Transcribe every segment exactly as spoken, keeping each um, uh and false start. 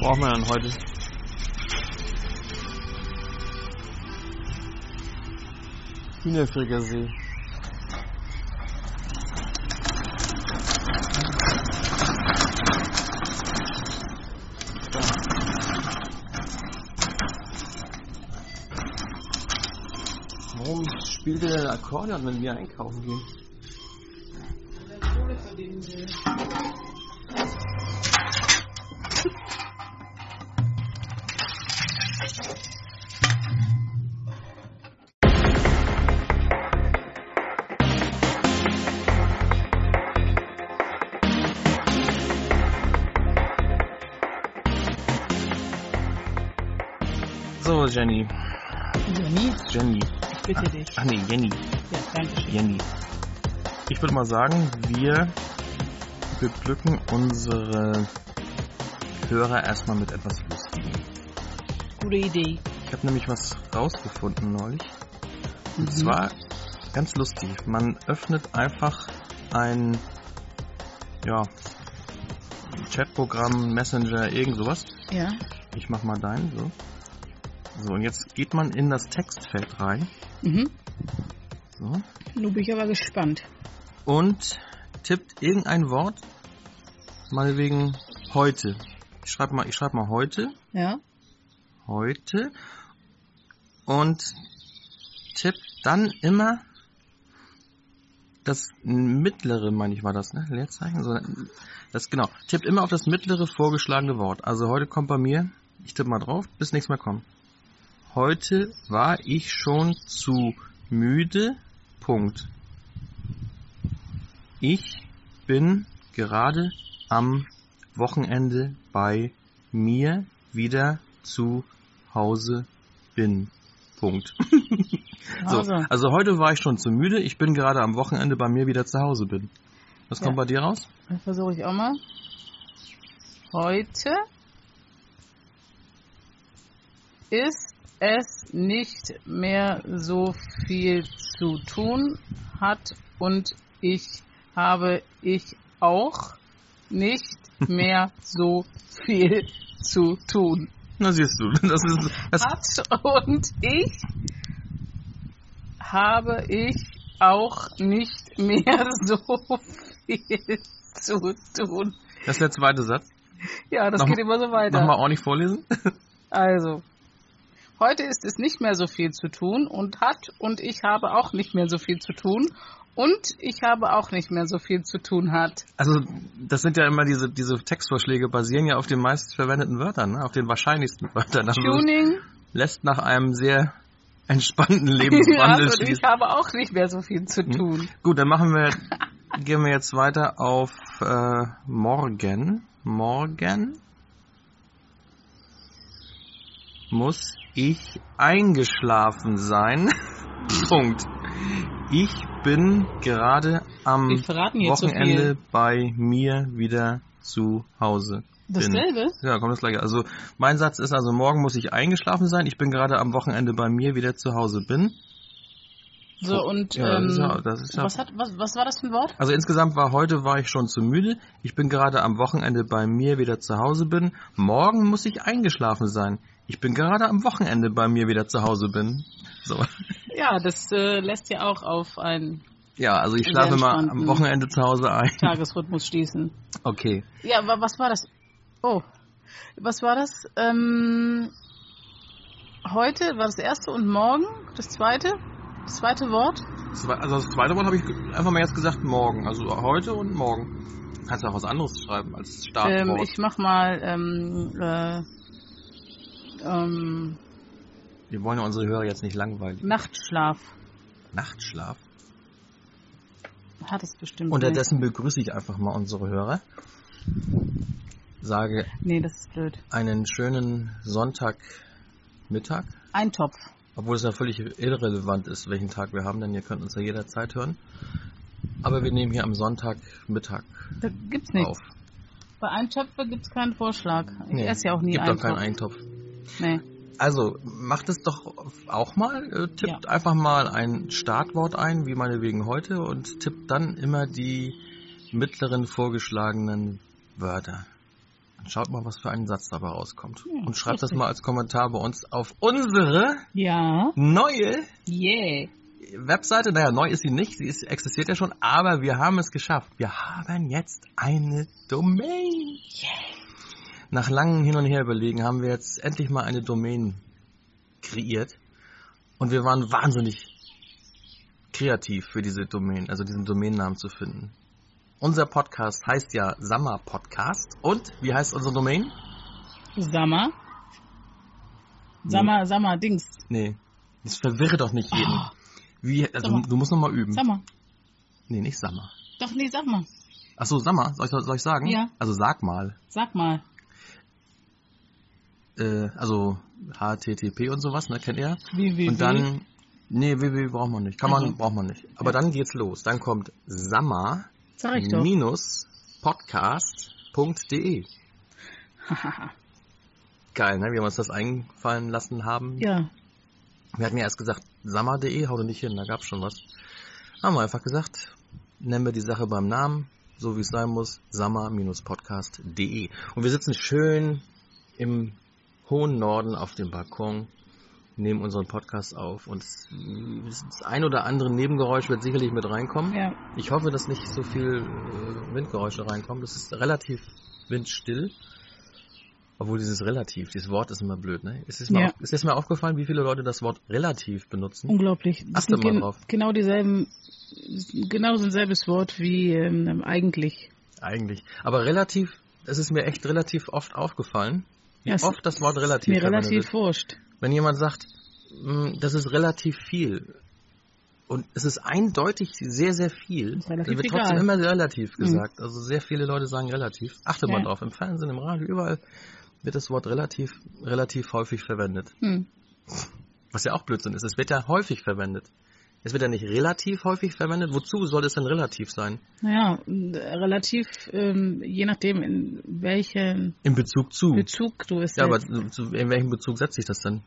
braucht man dann heute? Hühnerfrikassee. Warum spielt der denn Akkordeon, wenn wir einkaufen gehen? So, Jenny. Jenny? Jenny. Ich bitte dich. Ach, ach nee, Jenny. Ja, danke schön. Jenny. Ich würde mal sagen, wir beglücken unsere Hörer erstmal mit etwas Lustigem. Gute Idee. Ich habe nämlich was rausgefunden neulich. Mhm. Und zwar ganz lustig. Man öffnet einfach ein ja, Chatprogramm, Messenger, irgend sowas. Ja. Ich mach mal deinen, so. So, und jetzt geht man in das Textfeld rein. Mhm. So. Nun bin ich aber gespannt. Und tippt irgendein Wort, meinetwegen heute. Ich schreibe mal, ich schreib mal heute. Ja. Heute. Und tippt dann immer das mittlere, meine ich, war das, ne? Leerzeichen? So, das, genau. Tippt immer auf das mittlere vorgeschlagene Wort. Also heute kommt bei mir, ich tippe mal drauf, bis nichts mehr kommt. Heute war ich schon zu müde, Punkt. Ich bin gerade am Wochenende bei mir wieder zu Hause bin, Punkt. So, also heute war ich schon zu müde, ich bin gerade am Wochenende bei mir wieder zu Hause bin. Was ja. kommt bei dir raus? Das versuche ich auch mal. Heute ist es nicht mehr so viel zu tun hat und ich habe ich auch nicht mehr so viel zu tun. Na siehst du, das ist das hat und ich habe ich auch nicht mehr so viel zu tun. Das ist der zweite Satz. Ja, das noch, geht immer so weiter. Nochmal ordentlich vorlesen. Also. Heute ist es nicht mehr so viel zu tun und hat und ich habe auch nicht mehr so viel zu tun und ich habe auch nicht mehr so viel zu tun hat. Also das sind ja immer diese, diese Textvorschläge, basieren ja auf den meistverwendeten Wörtern, ne? Auf den wahrscheinlichsten Wörtern. Also Tuning lässt nach einem sehr entspannten Lebenswandel ja, und ich habe auch nicht mehr so viel zu tun. Gut, dann machen wir, gehen wir jetzt weiter auf äh, morgen. Morgen muss ich eingeschlafen sein. Punkt. Ich bin gerade am Wochenende so bei mir wieder zu Hause. Dasselbe? Ja, kommt das gleiche. Also mein Satz ist also, morgen muss ich eingeschlafen sein. Ich bin gerade am Wochenende bei mir wieder zu Hause bin. So, und ja, ähm, ja, das ist ja, was, hat, was, was war das für ein Wort? Also insgesamt war heute war ich schon zu müde. Ich bin gerade am Wochenende bei mir wieder zu Hause bin. Morgen muss ich eingeschlafen sein. Ich bin gerade am Wochenende bei mir wieder zu Hause bin. So. Ja, das äh, lässt ja auch auf einen. Ja, also ich schlafe mal am Wochenende zu Hause ein. Tagesrhythmus schließen. Okay. Ja, aber was war das? Oh, was war das? Ähm, heute war das erste und morgen das zweite? Das zweite Wort? Also das zweite Wort habe ich einfach mal jetzt gesagt morgen. Also heute und morgen. Du kannst ja auch was anderes schreiben als Startwort. Ähm, ich mach mal ähm, äh, ähm, wir wollen ja unsere Hörer jetzt nicht langweilig. Nachtschlaf. Nachtschlaf? Hat es bestimmt. Unterdessen nicht. Begrüße ich einfach mal unsere Hörer. Sage nee, das ist blöd. Einen schönen Sonntagmittag. Eintopf. Obwohl es ja völlig irrelevant ist, welchen Tag wir haben, denn ihr könnt uns ja jederzeit hören. Aber wir nehmen hier am Sonntagmittag auf. Da gibt's nichts. Auf. Bei Eintöpfe gibt's keinen Vorschlag. Ich nee, esse ja auch nie gibt Eintopf. Gibt doch keinen Eintopf. Nee. Also, macht es doch auch mal. Tippt ja. einfach mal ein Startwort ein, wie meinetwegen heute, und tippt dann immer die mittleren vorgeschlagenen Wörter. Schaut mal, was für ein Satz dabei rauskommt. Ja, und schreibt richtig. Das mal als Kommentar bei uns auf unsere ja. neue yeah. Webseite. Naja, neu ist sie nicht, sie ist, existiert ja schon, aber wir haben es geschafft. Wir haben jetzt eine Domain. Yeah. Nach langem Hin und Her überlegen haben wir jetzt endlich mal eine Domain kreiert. Und wir waren wahnsinnig kreativ für diese Domain, also diesen Domainnamen zu finden. Unser Podcast heißt ja Samma-Podcast. Und wie heißt unsere Domain? Samma. Samma, nee. Samma, Dings. Nee, das verwirrt doch nicht jeden. Oh. Wie, also Samma. Du musst nochmal üben. Samma. Nee, nicht Samma. Doch, nee, sag mal. Ach so, Samma, soll ich, soll ich sagen? Ja. Also sag mal. Sag mal. Äh, also H T T P und sowas, ne, kennt ihr? W W W. Und dann, nee, W W W braucht man nicht. Kann man, mhm. braucht man nicht. Aber ja. dann geht's los. Dann kommt Samma. Sag ich doch. minus podcast punkt de. Geil, ne? Wie wir uns das eingefallen lassen haben. Ja. Wir hatten ja erst gesagt, samma punkt de, hau doch nicht hin, da gab's schon was. Haben wir einfach gesagt, nennen wir die Sache beim Namen, so wie es sein muss, samma podcast punkt de. Und wir sitzen schön im hohen Norden auf dem Balkon, nehmen unseren Podcast auf und das ein oder andere Nebengeräusch wird sicherlich mit reinkommen. Ja. Ich hoffe, dass nicht so viel Windgeräusche reinkommen. Das ist relativ windstill. Obwohl dieses relativ, dieses Wort ist immer blöd, ne? Ist jetzt mal, ja. auf, ist jetzt mal aufgefallen, wie viele Leute das Wort relativ benutzen? Unglaublich. Achte mal gen- drauf. Genau dieselben, genau so ein selbes Wort wie ähm, eigentlich. Eigentlich. Aber relativ, es ist mir echt relativ oft aufgefallen. Wie ja, oft das Wort relativ. Mir relativ wurscht. Wenn jemand sagt, das ist relativ viel und es ist eindeutig sehr, sehr viel, dann wird egal. Trotzdem immer relativ gesagt. Mhm. Also sehr viele Leute sagen relativ. Achte ja. mal drauf, im Fernsehen, im Radio, überall wird das Wort relativ relativ häufig verwendet. Mhm. Was ja auch Blödsinn ist, es wird ja häufig verwendet. Es wird ja nicht relativ häufig verwendet. Wozu soll es denn relativ sein? Naja, relativ, ähm, je nachdem, in welchen in Bezug zu. Bezug du es Ja, aber zu, in welchem Bezug setze ich das denn?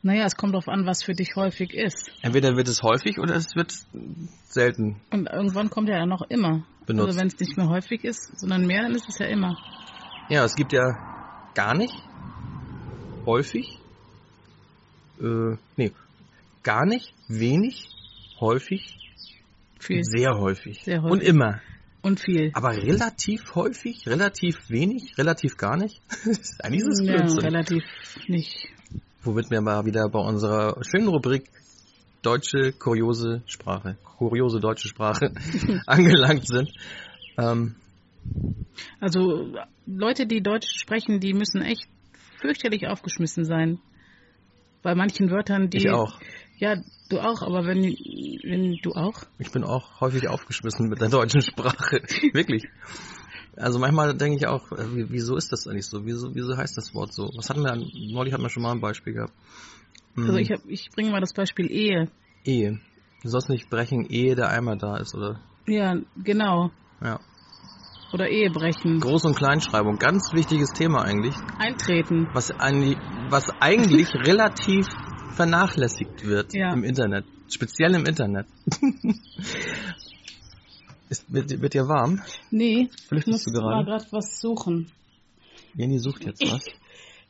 Naja, es kommt darauf an, was für dich häufig ist. Entweder wird es häufig oder es wird selten. Und irgendwann kommt ja dann noch immer. Benutzt. Also wenn es nicht mehr häufig ist, sondern mehr, dann ist es ja immer. Ja, es gibt ja gar nicht, häufig, äh, nee, gar nicht, wenig, häufig, viel. Sehr häufig. Sehr häufig und immer. Und viel. Aber relativ häufig, relativ wenig, relativ gar nicht. Eigentlich ist es Blödsinn. Ja, relativ nicht. Womit wir mal wieder bei unserer schönen Rubrik Deutsche kuriose Sprache, kuriose deutsche Sprache angelangt sind. Ähm, also Leute, die Deutsch sprechen, die müssen echt fürchterlich aufgeschmissen sein. Bei manchen Wörtern, die... Ich auch. Ja, du auch, aber wenn, wenn du auch... Ich bin auch häufig aufgeschmissen mit der deutschen Sprache. Wirklich. Also manchmal denke ich auch, wieso ist das eigentlich so? Wieso, wieso heißt das Wort so? Was hatten wir an... Neulich hatten wir schon mal ein Beispiel gehabt. Hm. Also ich, hab, ich bringe mal das Beispiel Ehe. Ehe. Du sollst nicht brechen, ehe der Eimer da ist, oder? Ja, genau. Ja. Oder Ehe brechen. Groß- und Kleinschreibung. Ganz wichtiges Thema eigentlich. Eintreten. Was, ein, was eigentlich relativ vernachlässigt wird ja. im Internet. Speziell im Internet. Ist, wird, wird dir warm? Nee. Flüchtest du gerade? Ich muss gerade was suchen. Jenny sucht jetzt was. Ich,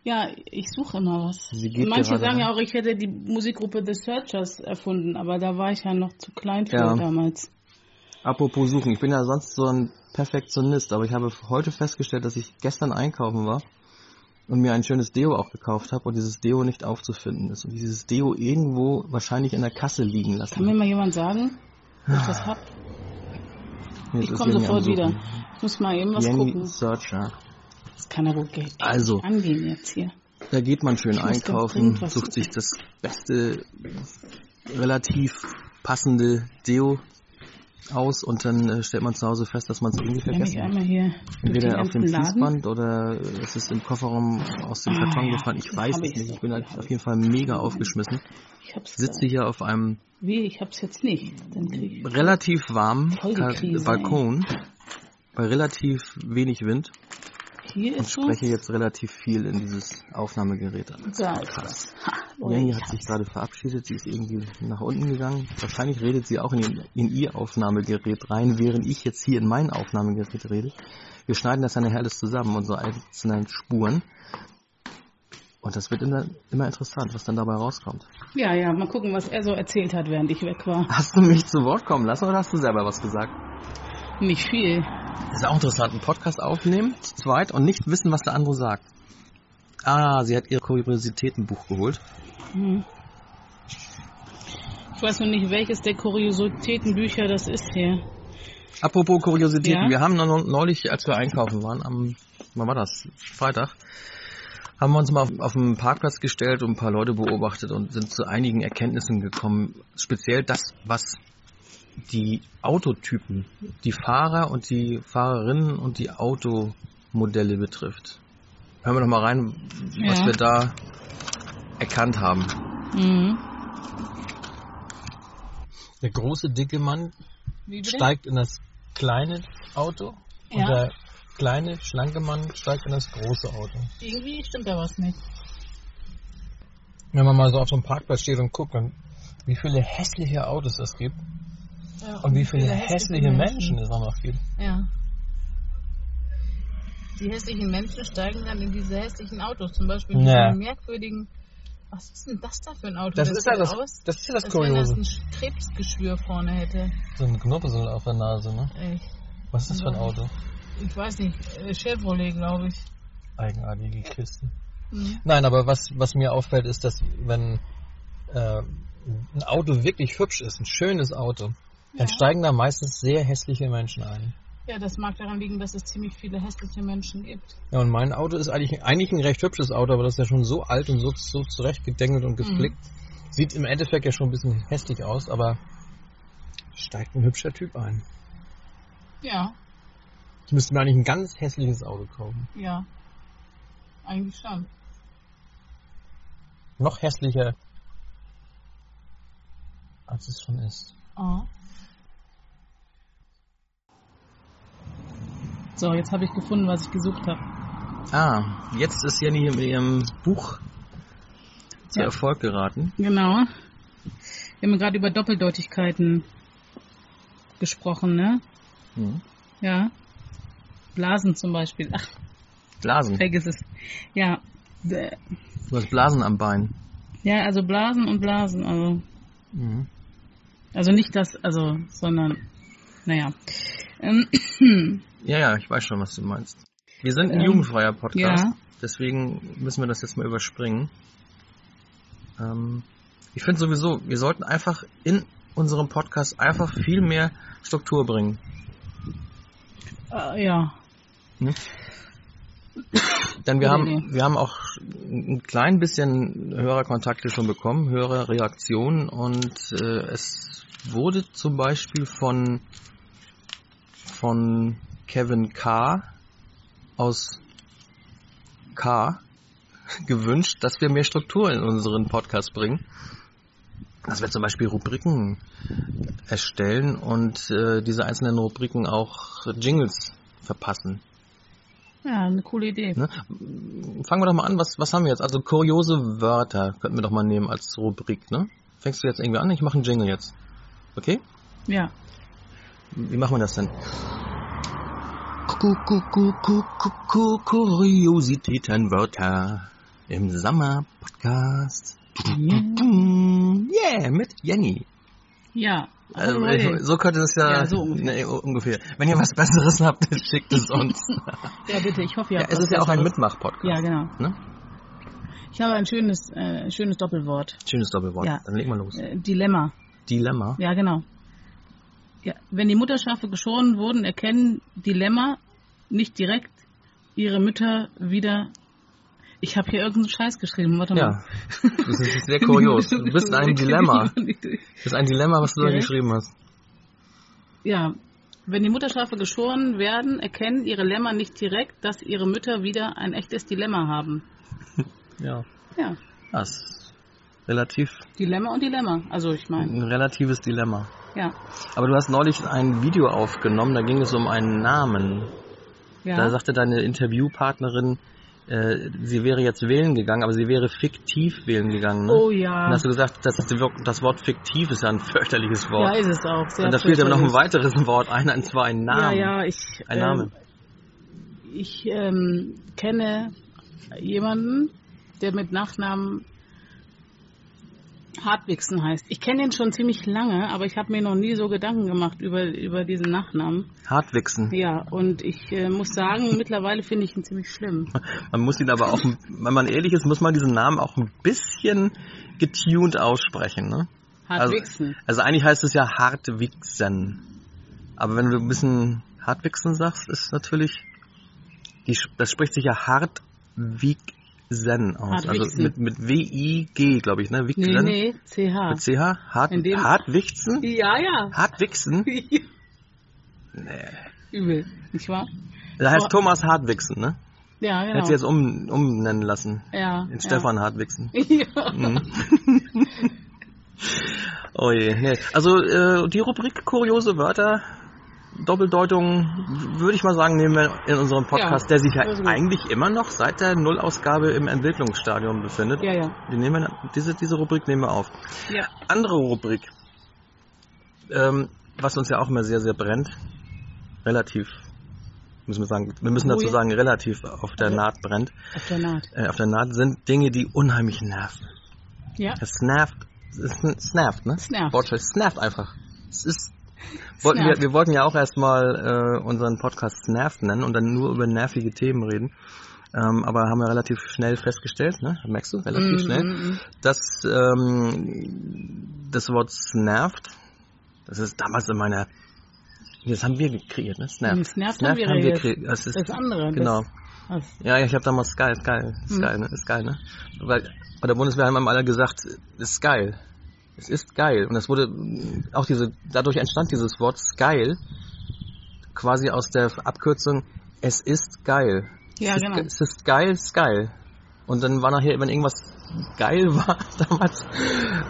ja, ich suche immer was. Sie geht Manche sagen ja auch, ich hätte die Musikgruppe The Searchers erfunden, aber da war ich ja noch zu klein für ja. damals. Apropos suchen, ich bin ja sonst so ein Perfektionist, aber ich habe heute festgestellt, dass ich gestern einkaufen war und mir ein schönes Deo auch gekauft habe und dieses Deo nicht aufzufinden ist und dieses Deo irgendwo wahrscheinlich in der Kasse liegen lassen. Kann mir mal jemand sagen, ob ich das hab? Jetzt ich komme sofort wieder. Ich muss mal eben was Jenny gucken. Searcher. Das kann ja wohl Geld also, angehen jetzt hier. Da geht man schön ich einkaufen, sucht gucken. sich das beste, relativ passende Deo aus und dann äh, stellt man zu Hause fest, dass man es irgendwie vergessen hat. Entweder auf dem Fließband oder es ist im Kofferraum aus dem ah, Karton gefallen. Ich weiß es nicht. Ich bin halt auf jeden Fall mega aufgeschmissen. Ich sitze hier auf einem Wie, ich hab's jetzt nicht. Dann krieg ich relativ warmen Balkon bei relativ wenig Wind. Hier ist ich spreche es. Jetzt relativ viel in dieses Aufnahmegerät an. Da ist das. Jenny hat sich gerade verabschiedet, sie ist irgendwie nach unten gegangen. Wahrscheinlich redet sie auch in, in ihr Aufnahmegerät rein, während ich jetzt hier in mein Aufnahmegerät rede. Wir schneiden das dann nachher alles zusammen, unsere einzelnen Spuren. Und das wird immer, immer interessant, was dann dabei rauskommt. Ja, ja, mal gucken, was er so erzählt hat, während ich weg war. Hast du mich zu Wort kommen lassen oder hast du selber was gesagt? Nicht viel. Das ist auch interessant, einen Podcast aufnehmen, zu zweit und nicht wissen, was der andere sagt. Ah, sie hat ihr Kuriositätenbuch geholt. Hm. Ich weiß noch nicht, welches der Kuriositätenbücher das ist hier. Apropos Kuriositäten, ja? Wir haben neulich, als wir einkaufen waren, am, wann war das? Freitag, haben wir uns mal auf, auf dem Parkplatz gestellt und ein paar Leute beobachtet und sind zu einigen Erkenntnissen gekommen. Speziell das, was die Autotypen, die Fahrer und die Fahrerinnen und die Automodelle betrifft. Hören wir doch mal rein, was ja. wir da erkannt haben. Mhm. Der große, dicke Mann steigt in das kleine Auto ja. und der kleine, schlanke Mann steigt in das große Auto. Irgendwie stimmt da was nicht. Wenn man mal so auf so einem Parkplatz steht und guckt, wie viele hässliche Autos es gibt. Ja, und, und wie viele, viele hässliche, hässliche Menschen, Menschen ist nochmal viel. Ja. Die hässlichen Menschen steigen dann in diese hässlichen Autos, zum Beispiel in ja. diesen merkwürdigen. Was ist denn das da für ein Auto? Das, das ist ja das, aus, das, ist das Kuriose. Wenn das ein Krebsgeschwür vorne hätte. So ein Knubbel auf der Nase, ne? Echt? Was ist das für ein Auto? Ich weiß nicht, Chevrolet, glaube ich. Eigenartige Kisten. Mhm. Nein, aber was, was mir auffällt, ist, dass wenn äh, ein Auto wirklich hübsch ist, ein schönes Auto, dann ja. steigen da meistens sehr hässliche Menschen ein. Ja, das mag daran liegen, dass es ziemlich viele hässliche Menschen gibt. Ja, und mein Auto ist eigentlich, eigentlich ein recht hübsches Auto, aber das ist ja schon so alt und so, so zurechtgedengelt und geflickt. Mhm. Sieht im Endeffekt ja schon ein bisschen hässlich aus, aber steigt ein hübscher Typ ein. Ja. Ich müsste mir eigentlich ein ganz hässliches Auto kaufen. Ja, eigentlich schon. Noch hässlicher, als es schon ist. Oh. So, jetzt habe ich gefunden, was ich gesucht habe. Ah, jetzt ist Jenny mit ihrem Buch zu ja. Erfolg geraten. Genau. Wir haben gerade über Doppeldeutigkeiten gesprochen, ne? Mhm. Ja. Blasen zum Beispiel. Ach, Blasen? Vergiss es. Ja. Du hast Blasen am Bein. Ja, also Blasen und Blasen. Also, mhm. also nicht das, also, sondern, naja. Ähm, Ja, ja, ich weiß schon, was du meinst. Wir sind ein ähm, jugendfreier Podcast, ja. deswegen müssen wir das jetzt mal überspringen. Ähm, ich finde sowieso, wir sollten einfach in unserem Podcast einfach viel mehr Struktur bringen. Äh, ja. Hm? Denn wir haben, wir haben auch ein klein bisschen Hörerkontakte schon bekommen, Hörerreaktionen und äh, es wurde zum Beispiel von von Kevin K. aus K. gewünscht, dass wir mehr Struktur in unseren Podcast bringen. Dass wir zum Beispiel Rubriken erstellen und äh, diese einzelnen Rubriken auch Jingles verpassen. Ja, eine coole Idee. Ne? Fangen wir doch mal an, was, was haben wir jetzt? Also kuriose Wörter könnten wir doch mal nehmen als Rubrik, ne? Fängst du jetzt irgendwie an? Ich mache einen Jingle jetzt. Okay? Ja. Wie machen wir das denn? Kuriositätenwörter im Samma-Podcast. Yeah, mit Jenny. Ja. Also, so könnte das ja, ja so ungefähr. Ne, ungefähr. Wenn ihr was Besseres habt, schickt es uns. Ja, bitte, ich hoffe, ihr habt ja, es ist ja auch ein Mitmach-Podcast. Ja, genau. Ne? Ich habe ein schönes, äh, schönes Doppelwort. Schönes Doppelwort. Ja. Dann leg mal los. Dilemma. Dilemma? Ja, genau. Ja, wenn die Mutterschafe geschoren wurden, erkennen Dilemma nicht direkt ihre Mütter wieder. Ich habe hier irgendeinen Scheiß geschrieben, warte mal. Ja, das ist sehr kurios. Du bist ein Dilemma. Das ist ein Dilemma, was du okay. da geschrieben hast. Ja, wenn die Mutterschafe geschoren werden, erkennen ihre Lämmer nicht direkt, dass ihre Mütter wieder ein echtes Dilemma haben. Ja. Ja. Das relativ. Dilemma und Dilemma, also ich meine. Ein relatives Dilemma. Ja. Aber du hast neulich ein Video aufgenommen, da ging es um einen Namen. Ja. Da sagte deine Interviewpartnerin, äh, sie wäre jetzt wählen gegangen, aber sie wäre fiktiv wählen gegangen. Ne? Oh ja. Und hast du gesagt, das, das Wort fiktiv ist ja ein fürchterliches Wort. Ja, ist es auch. Sehr und da fehlt aber noch ein weiteres Wort ein, und zwar ein Name. Ja, ja, ich, ein Name. Ähm, ich ähm, kenne jemanden, der mit Nachnamen Hartwichsen heißt. Ich kenne ihn schon ziemlich lange, aber ich habe mir noch nie so Gedanken gemacht über, über diesen Nachnamen. Hartwichsen. Ja, und ich äh, muss sagen, mittlerweile finde ich ihn ziemlich schlimm. Man muss ihn aber auch, wenn man ehrlich ist, muss man diesen Namen auch ein bisschen getuned aussprechen. Ne? Hartwichsen. Also, also eigentlich heißt es ja Hartwichsen. Aber wenn du ein bisschen Hartwichsen sagst, ist natürlich, die, das spricht sich ja Hartwichsen. Zen aus, also mit, mit W I G, glaube ich, ne? Wichsen. Nee, nee, C H. Mit C H? Hart, Hartwichsen? Ja, ja. Hartwichsen? Nee. Übel, nicht wahr? Da heißt Thomas Hartwichsen, ne? Ja, genau. Hätte sie jetzt um, umnennen lassen. Ja. In Stefan ja. Hartwichsen. Ja. Mhm. Oh je. Nee. Also äh, die Rubrik kuriose Wörter, Doppeldeutungen, würde ich mal sagen, nehmen wir in unserem Podcast, ja, der sich ja eigentlich immer noch seit der Nullausgabe im Entwicklungsstadium befindet. Ja, ja. Die nehmen wir, diese, diese Rubrik nehmen wir auf. Ja. Andere Rubrik, ähm, was uns ja auch immer sehr, sehr brennt, relativ, müssen wir sagen, wir müssen dazu sagen, relativ auf der Naht brennt. Auf der Naht. Äh, auf der Naht sind Dinge, die unheimlich nerven. Ja. Es nervt, es nervt, ne? Es nervt. Es nervt einfach. Es ist Wollten wir, wir wollten ja auch erstmal äh, unseren Podcast Nerv nennen und dann nur über nervige Themen reden. Ähm, aber haben wir relativ schnell festgestellt, ne? Merkst du, relativ mm-hmm. schnell, dass ähm, das Wort nervt, das ist damals in meiner, das haben wir kreiert, ne? Snap. Snap haben wir, haben wir kreiert. Das, ist, das andere. Genau. Das, ja, ich habe damals Sky, Sky, Sky, mhm. ne? Sky, ne? Weil bei der Bundeswehr haben alle gesagt, ist geil. Es ist geil. Und das wurde auch diese, dadurch entstand dieses Wort geil quasi aus der Abkürzung es ist geil. Ja, es genau. Ist, es ist geil, es ist geil. Und dann war nachher, wenn irgendwas geil war damals,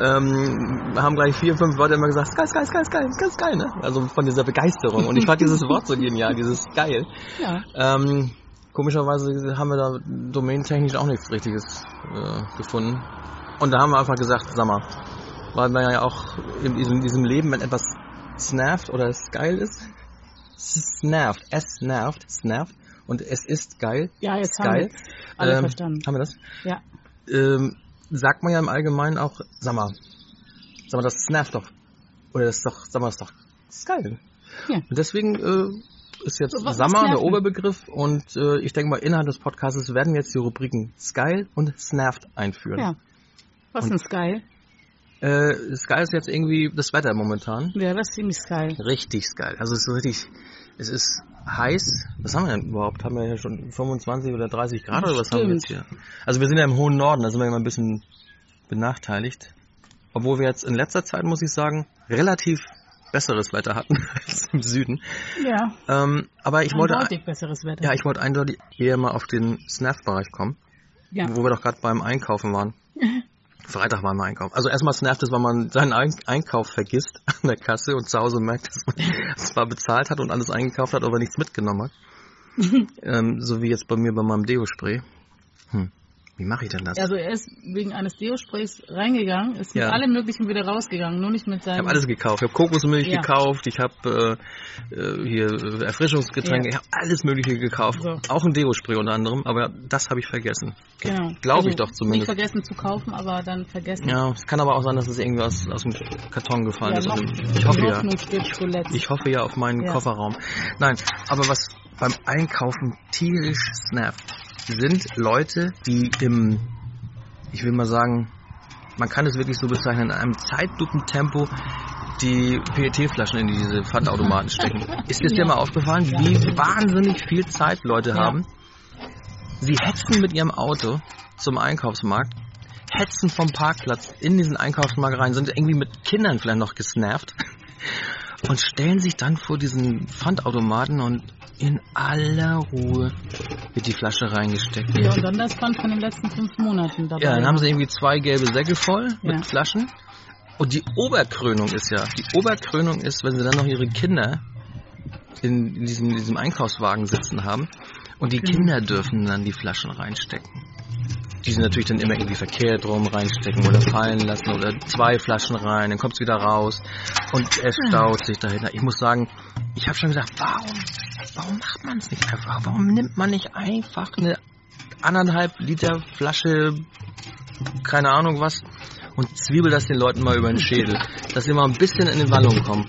ähm, haben gleich vier, fünf Leute immer gesagt, geil, geil, geil, geil, ganz geil, ne? Also von dieser Begeisterung. Und ich fand dieses Wort so genial, dieses geil. Ja. Ähm, komischerweise haben wir da domänentechnisch auch nichts Richtiges äh, gefunden. Und da haben wir einfach gesagt, sag mal, weil man ja auch in diesem, in diesem Leben, wenn etwas nervt oder es geil ist, es nervt, es nervt, es nervt und es ist geil. Ja, jetzt haben wir alle ähm, verstanden. Haben wir das? Ja. Ähm, sagt man ja im Allgemeinen auch, sag mal, sag mal, das nervt doch. Oder das ist doch, sag mal, das ist doch das ist geil. Ja. Und deswegen äh, ist jetzt so, Samma der Oberbegriff und äh, ich denke mal, innerhalb des Podcasts werden wir jetzt die Rubriken geil und nervt einführen. Ja. Was ist geil? Äh, Sky ist jetzt irgendwie das Wetter momentan. Ja, das ist ziemlich geil. Richtig geil. Also es ist so richtig, es ist heiß. Was haben wir denn überhaupt? Haben wir ja schon fünfundzwanzig oder dreißig Grad oder was haben wir jetzt hier? Also wir sind ja im hohen Norden, da sind wir immer ein bisschen benachteiligt. Obwohl wir jetzt in letzter Zeit, muss ich sagen, relativ besseres Wetter hatten als im Süden. Ja. Ähm, aber ich wollte, eindeutig besseres Wetter. Ja, ich wollte eindeutig hier mal auf den Snap-Bereich kommen. Ja. Wo wir doch gerade beim Einkaufen waren. Freitag waren wir einkaufen. Also erstmal nervt es, weil man seinen Einkauf vergisst an der Kasse und zu Hause merkt, dass man zwar bezahlt hat und alles eingekauft hat, aber nichts mitgenommen hat. ähm, so wie jetzt bei mir bei meinem Deo-Spray. Hm. Wie mache ich denn das? Also er ist wegen eines Deo-Sprays reingegangen, ist mit ja. allem Möglichen wieder rausgegangen, nur nicht mit seinem... Ich habe alles gekauft. Ich habe Kokosmilch ja. gekauft, ich habe äh, hier Erfrischungsgetränke, ja. ich habe alles Mögliche gekauft. So. Auch ein Deo-Spray unter anderem, aber das habe ich vergessen. Genau. Glaube also, ich doch zumindest. Nicht vergessen zu kaufen, aber dann vergessen. Ja, es kann aber auch sein, dass es irgendwie aus, aus dem Karton gefallen ja, ist. Noch, ich, hoffe ja, ich, ich hoffe ja auf meinen ja. Kofferraum. Nein, aber was beim Einkaufen tierisch nervt, sind Leute, die im, ich will mal sagen, man kann es wirklich so bezeichnen, in einem Zeitlupentempo die P E T-Flaschen in diese Pfandautomaten stecken. Ist dir ja. mal aufgefallen, wie wahnsinnig viel Zeit Leute ja. haben? Sie hetzen mit ihrem Auto zum Einkaufsmarkt, hetzen vom Parkplatz in diesen Einkaufsmarkt rein, sind irgendwie mit Kindern vielleicht noch gesnervt und stellen sich dann vor diesen Pfandautomaten und in aller Ruhe wird die Flasche reingesteckt. Ja, und dann das Pfand von den letzten fünf Monaten dabei. Ja, dann haben sie irgendwie zwei gelbe Säcke voll ja. mit Flaschen. Und die Oberkrönung ist ja, die Oberkrönung ist, wenn sie dann noch ihre Kinder in, in, diesem, in diesem Einkaufswagen sitzen haben. Und die Kinder dürfen dann die Flaschen reinstecken. Die sind natürlich dann immer irgendwie verkehrt rum reinstecken oder fallen lassen oder zwei Flaschen rein, dann kommt es wieder raus und es staut sich dahinter. Ich muss sagen, ich habe schon gesagt, warum, warum macht man es nicht einfach? Warum nimmt man nicht einfach eine anderthalb Liter Flasche, keine Ahnung was, und zwiebelt das den Leuten mal über den Schädel, dass sie mal ein bisschen in den Wallung kommen.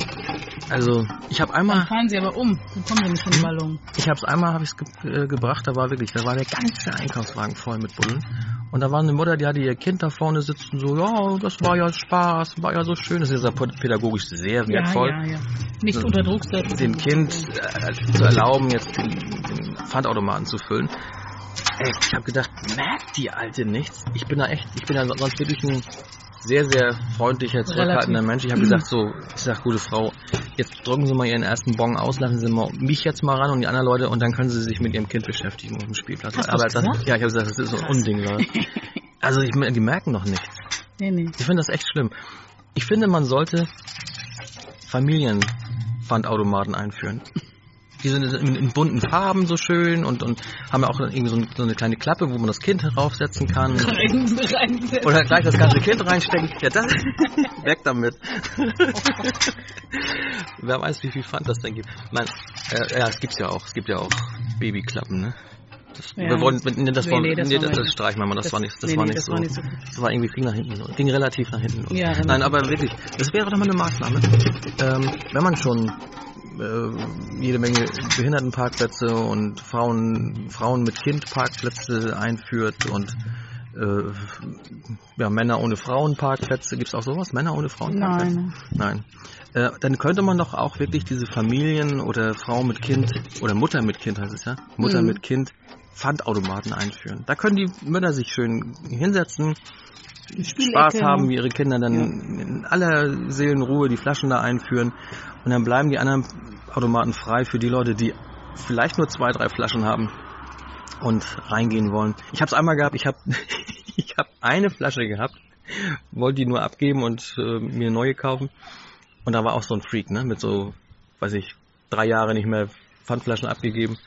Also, ich habe einmal... Dann fahren sie aber um, dann kommen sie nicht in den Ballon. Ich habe es einmal hab ich's ge- äh, gebracht, da war wirklich, da war der ganze Einkaufswagen voll mit Bullen. Und da war eine Mutter, die hatte ihr Kind da vorne sitzen, so, ja, das war ja Spaß, war ja so schön. Das ist ja pädagogisch sehr wertvoll. Ja, ja, ja. Nicht so, unter Druck setzen. Dem Kind äh, zu erlauben, jetzt den, den Pfandautomaten zu füllen. Ey, ich habe gedacht, merkt die Alte nichts? Ich bin da echt, ich bin da sonst wirklich ein... sehr, sehr freundlicher, zurückhaltender Mensch. Ich habe gesagt, so, ich sag, gute Frau, jetzt drücken Sie mal Ihren ersten Bon aus, lassen Sie mal mich jetzt mal ran und die anderen Leute und dann können Sie sich mit Ihrem Kind beschäftigen auf dem Spielplatz. Hast Aber das, ja, ich habe gesagt, das ist so ein Unding, Leute. Also, ich, die merken noch nichts. Nee, nee. Ich finde das echt schlimm. Ich finde, man sollte Familienpfandautomaten einführen. Die sind in, in bunten Farben so schön und, und haben ja auch irgendwie so, ein, so eine kleine Klappe, wo man das Kind draufsetzen kann. Rein, rein, oder gleich das ganze Kind reinstecken. Ja, das weg damit. Wer weiß, wie viel Pfand das denn gibt. Nein, äh, ja, es gibt's ja auch. Es gibt ja auch Babyklappen, ne? Das, ja. wir wollen, nee, das, nee, war, nee, das, nee, das, das streichen wir mal. Das das, war nicht, das, nee, war nicht das so, war nicht so. Das war irgendwie, ging nach hinten so. Ging relativ nach hinten los. Ja, nein, aber wirklich, das wäre doch mal eine Maßnahme. Ähm, wenn man schon Äh, jede Menge Behindertenparkplätze und Frauen, Frauen mit Kind Parkplätze einführt und äh, ja, Männer ohne Frauen Parkplätze. Gibt es auch sowas? Männer ohne Frauen Parkplätze? Nein. Nein. Äh, dann könnte man doch auch wirklich diese Familien oder Frau mit Kind oder Mutter mit Kind heißt es ja, Mutter mhm. mit Kind Pfandautomaten einführen. Da können die Mütter sich schön hinsetzen, Spielecke. Spaß haben, wie ihre Kinder dann ja. in aller Seelenruhe die Flaschen da einführen und dann bleiben die anderen Automaten frei für die Leute, die vielleicht nur zwei, drei Flaschen haben und reingehen wollen. Ich habe es einmal gehabt, ich habe ich hab eine Flasche gehabt, wollte die nur abgeben und äh, mir eine neue kaufen und da war auch so ein Freak, ne, mit so, weiß ich, drei Jahre nicht mehr Pfandflaschen abgegeben.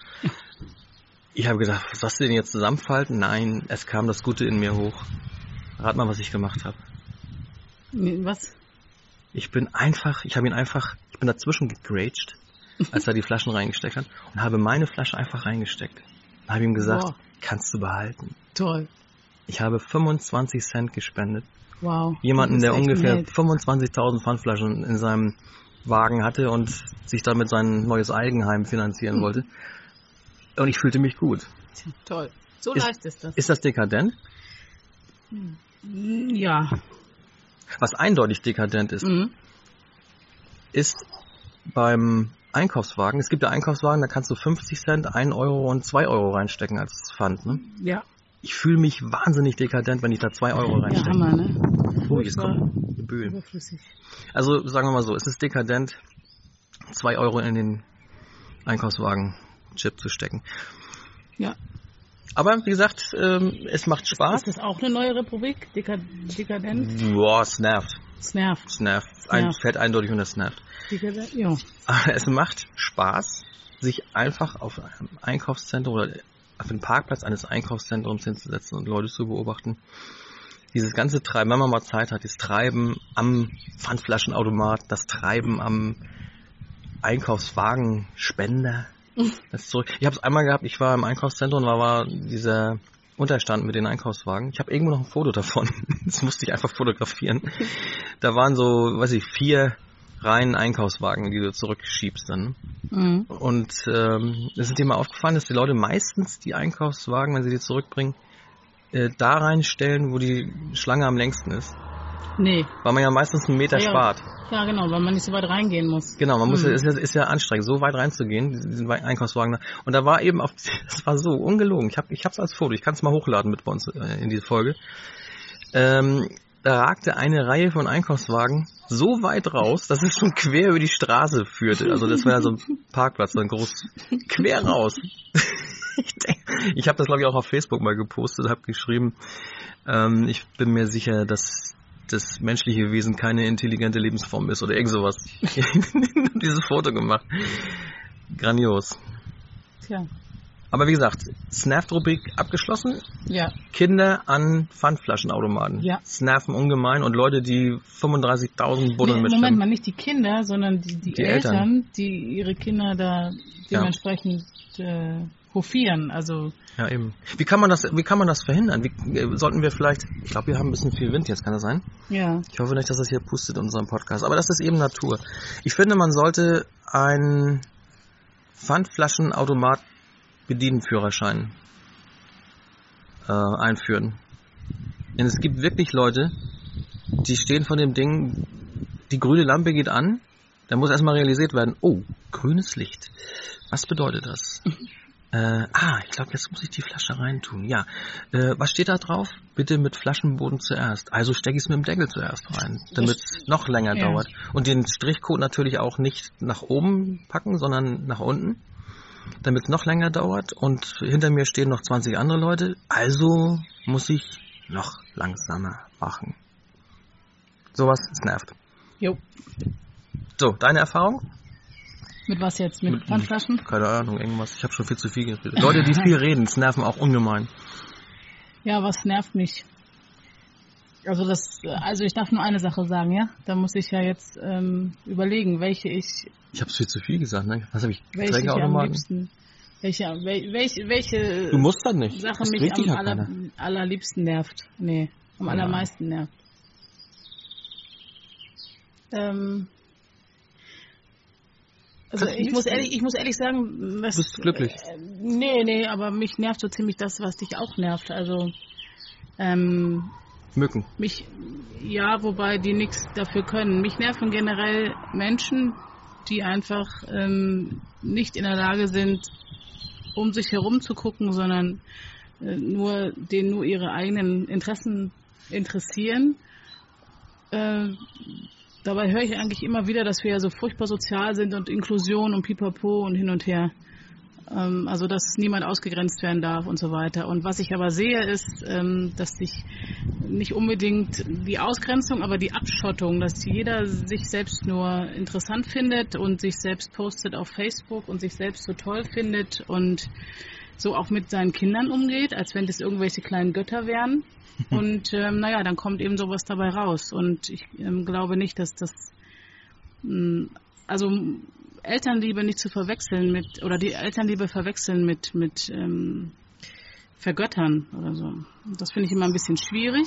Ich habe gedacht, was sollst du denn jetzt zusammenfalten? Nein, es kam das Gute in mir hoch. Rat mal, was ich gemacht habe. Was? Ich bin einfach, ich habe ihn einfach, ich bin dazwischen gegrätscht, als er die Flaschen reingesteckt hat und habe meine Flasche einfach reingesteckt. Und habe ihm gesagt, wow. Kannst du behalten. Toll. Ich habe fünfundzwanzig Cent gespendet. Wow. Jemanden, der ungefähr nett. fünfundzwanzigtausend Pfandflaschen in seinem Wagen hatte und sich damit sein neues Eigenheim finanzieren mhm. wollte. Und ich fühlte mich gut. Toll. So ist, leicht ist das. Ist das dekadent? Ja. Was eindeutig dekadent ist, mhm. ist beim Einkaufswagen, es gibt ja Einkaufswagen, da kannst du fünfzig Cent, ein Euro und zwei Euro reinstecken als Pfand, ne? Ja. Ich fühle mich wahnsinnig dekadent, wenn ich da zwei Euro reinstecke. Ja, Hammer, ne? Oh, jetzt kommt die Bühne. Also sagen wir mal so, es ist dekadent, zwei Euro in den Einkaufswagen-Chip zu stecken. Ja. Aber wie gesagt, ähm, es macht Spaß. Ist das auch eine neue Republik? Deka- dekadent? Boah, es nervt. Es nervt. Es nervt. Ein, fällt eindeutig unter es nervt. Dekadent, ja. Aber es macht Spaß, sich einfach auf einem Einkaufszentrum oder auf den Parkplatz eines Einkaufszentrums hinzusetzen und Leute zu beobachten. Dieses ganze Treiben, wenn man mal Zeit hat, das Treiben am Pfandflaschenautomat, das Treiben am Einkaufswagenspender. Das zurück. Ich habe es einmal gehabt, ich war im Einkaufszentrum und da war dieser Unterstand mit den Einkaufswagen. Ich habe irgendwo noch ein Foto davon. Das musste ich einfach fotografieren. Da waren so, weiß ich, vier Reihen Einkaufswagen, die du zurückschiebst dann. Mhm. Und ähm, es ist dir mal aufgefallen, dass die Leute meistens die Einkaufswagen, wenn sie die zurückbringen, äh, da reinstellen, wo die Schlange am längsten ist. Nee. Weil man ja meistens einen Meter ja, spart. Ja, genau, weil man nicht so weit reingehen muss. Genau, man muss, mhm. ist, ist ja anstrengend, so weit reinzugehen, diesen Einkaufswagen. Und da war eben, auf, das war so ungelogen, ich habe es als Foto, ich kann es mal hochladen mit bei uns in diese Folge. Ähm, da ragte eine Reihe von Einkaufswagen so weit raus, dass es schon quer über die Straße führte. Also das war ja so ein Parkplatz, so ein großes, quer raus. Ich, ich habe das, glaube ich, auch auf Facebook mal gepostet, habe geschrieben, ähm, ich bin mir sicher, dass das menschliche Wesen keine intelligente Lebensform ist oder irgend sowas. Ich habe dieses Foto gemacht. Grandios. Tja. Aber wie gesagt, Snaft-Rubrik abgeschlossen. Ja. Kinder an Pfandflaschenautomaten. Ja. Snafen ungemein und Leute, die fünfunddreißigtausend Buddeln nee, mitschleppen. Moment mal, nicht die Kinder, sondern die, die, die Eltern, Eltern, die ihre Kinder da dementsprechend ja. äh, hofieren. Also ja, eben. Wie kann man das, wie kann man das verhindern? Wie, äh, sollten wir vielleicht, ich glaube, wir haben ein bisschen viel Wind jetzt, kann das sein? Ja. Ich hoffe nicht, dass das hier pustet in unserem Podcast. Aber das ist eben Natur. Ich finde, man sollte einen Pfandflaschenautomat Bedienenführerschein äh, einführen. Denn es gibt wirklich Leute, die stehen vor dem Ding, die grüne Lampe geht an, da muss erstmal realisiert werden, oh, grünes Licht. Was bedeutet das? äh, ah, ich glaube, jetzt muss ich die Flasche reintun. Ja, äh, was steht da drauf? Bitte mit Flaschenboden zuerst. Also stecke ich es mit dem Deckel zuerst rein, damit es noch länger ja. dauert. Und den Strichcode natürlich auch nicht nach oben packen, sondern nach unten. Damit es noch länger dauert und hinter mir stehen noch zwanzig andere Leute, also muss ich noch langsamer machen. Sowas nervt. Jo. So, deine Erfahrung? Mit was jetzt? Mit, mit Pfandflaschen? Keine Ahnung, irgendwas. Ich habe schon viel zu viel geredet. Leute, die viel reden, es nerven auch ungemein. Ja, was nervt mich? Also das, also ich darf nur eine Sache sagen, ja? Da muss ich ja jetzt ähm, überlegen, welche ich... Ich habe viel zu viel gesagt, ne? Was habe ich? Welche ich am liebsten... Welche, welche, welche du musst das nicht. Sache das mich am aller, allerliebsten nervt. Nee, am ja. allermeisten nervt. Ähm, also das ich muss, ehrlich, ich muss ehrlich sagen... Was, bist du glücklich? Äh, nee, nee, aber mich nervt so ziemlich das, was dich auch nervt. Also... Ähm, Mücken. Mich, ja, wobei die nichts dafür können. Mich nerven generell Menschen, die einfach ähm, nicht in der Lage sind, um sich herum zu gucken, sondern äh, nur, denen nur ihre eigenen Interessen interessieren. Äh, dabei höre ich eigentlich immer wieder, dass wir ja so furchtbar sozial sind und Inklusion und Pipapo und hin und her. Also, dass niemand ausgegrenzt werden darf und so weiter. Und was ich aber sehe, ist, dass sich nicht unbedingt die Ausgrenzung, aber die Abschottung, dass jeder sich selbst nur interessant findet und sich selbst postet auf Facebook und sich selbst so toll findet und so auch mit seinen Kindern umgeht, als wenn das irgendwelche kleinen Götter wären. Und ähm, naja, dann kommt eben sowas dabei raus. Und ich ähm, glaube nicht, dass das... Mh, also... Elternliebe nicht zu verwechseln mit, oder die Elternliebe verwechseln mit, mit ähm, Vergöttern oder so. Das finde ich immer ein bisschen schwierig.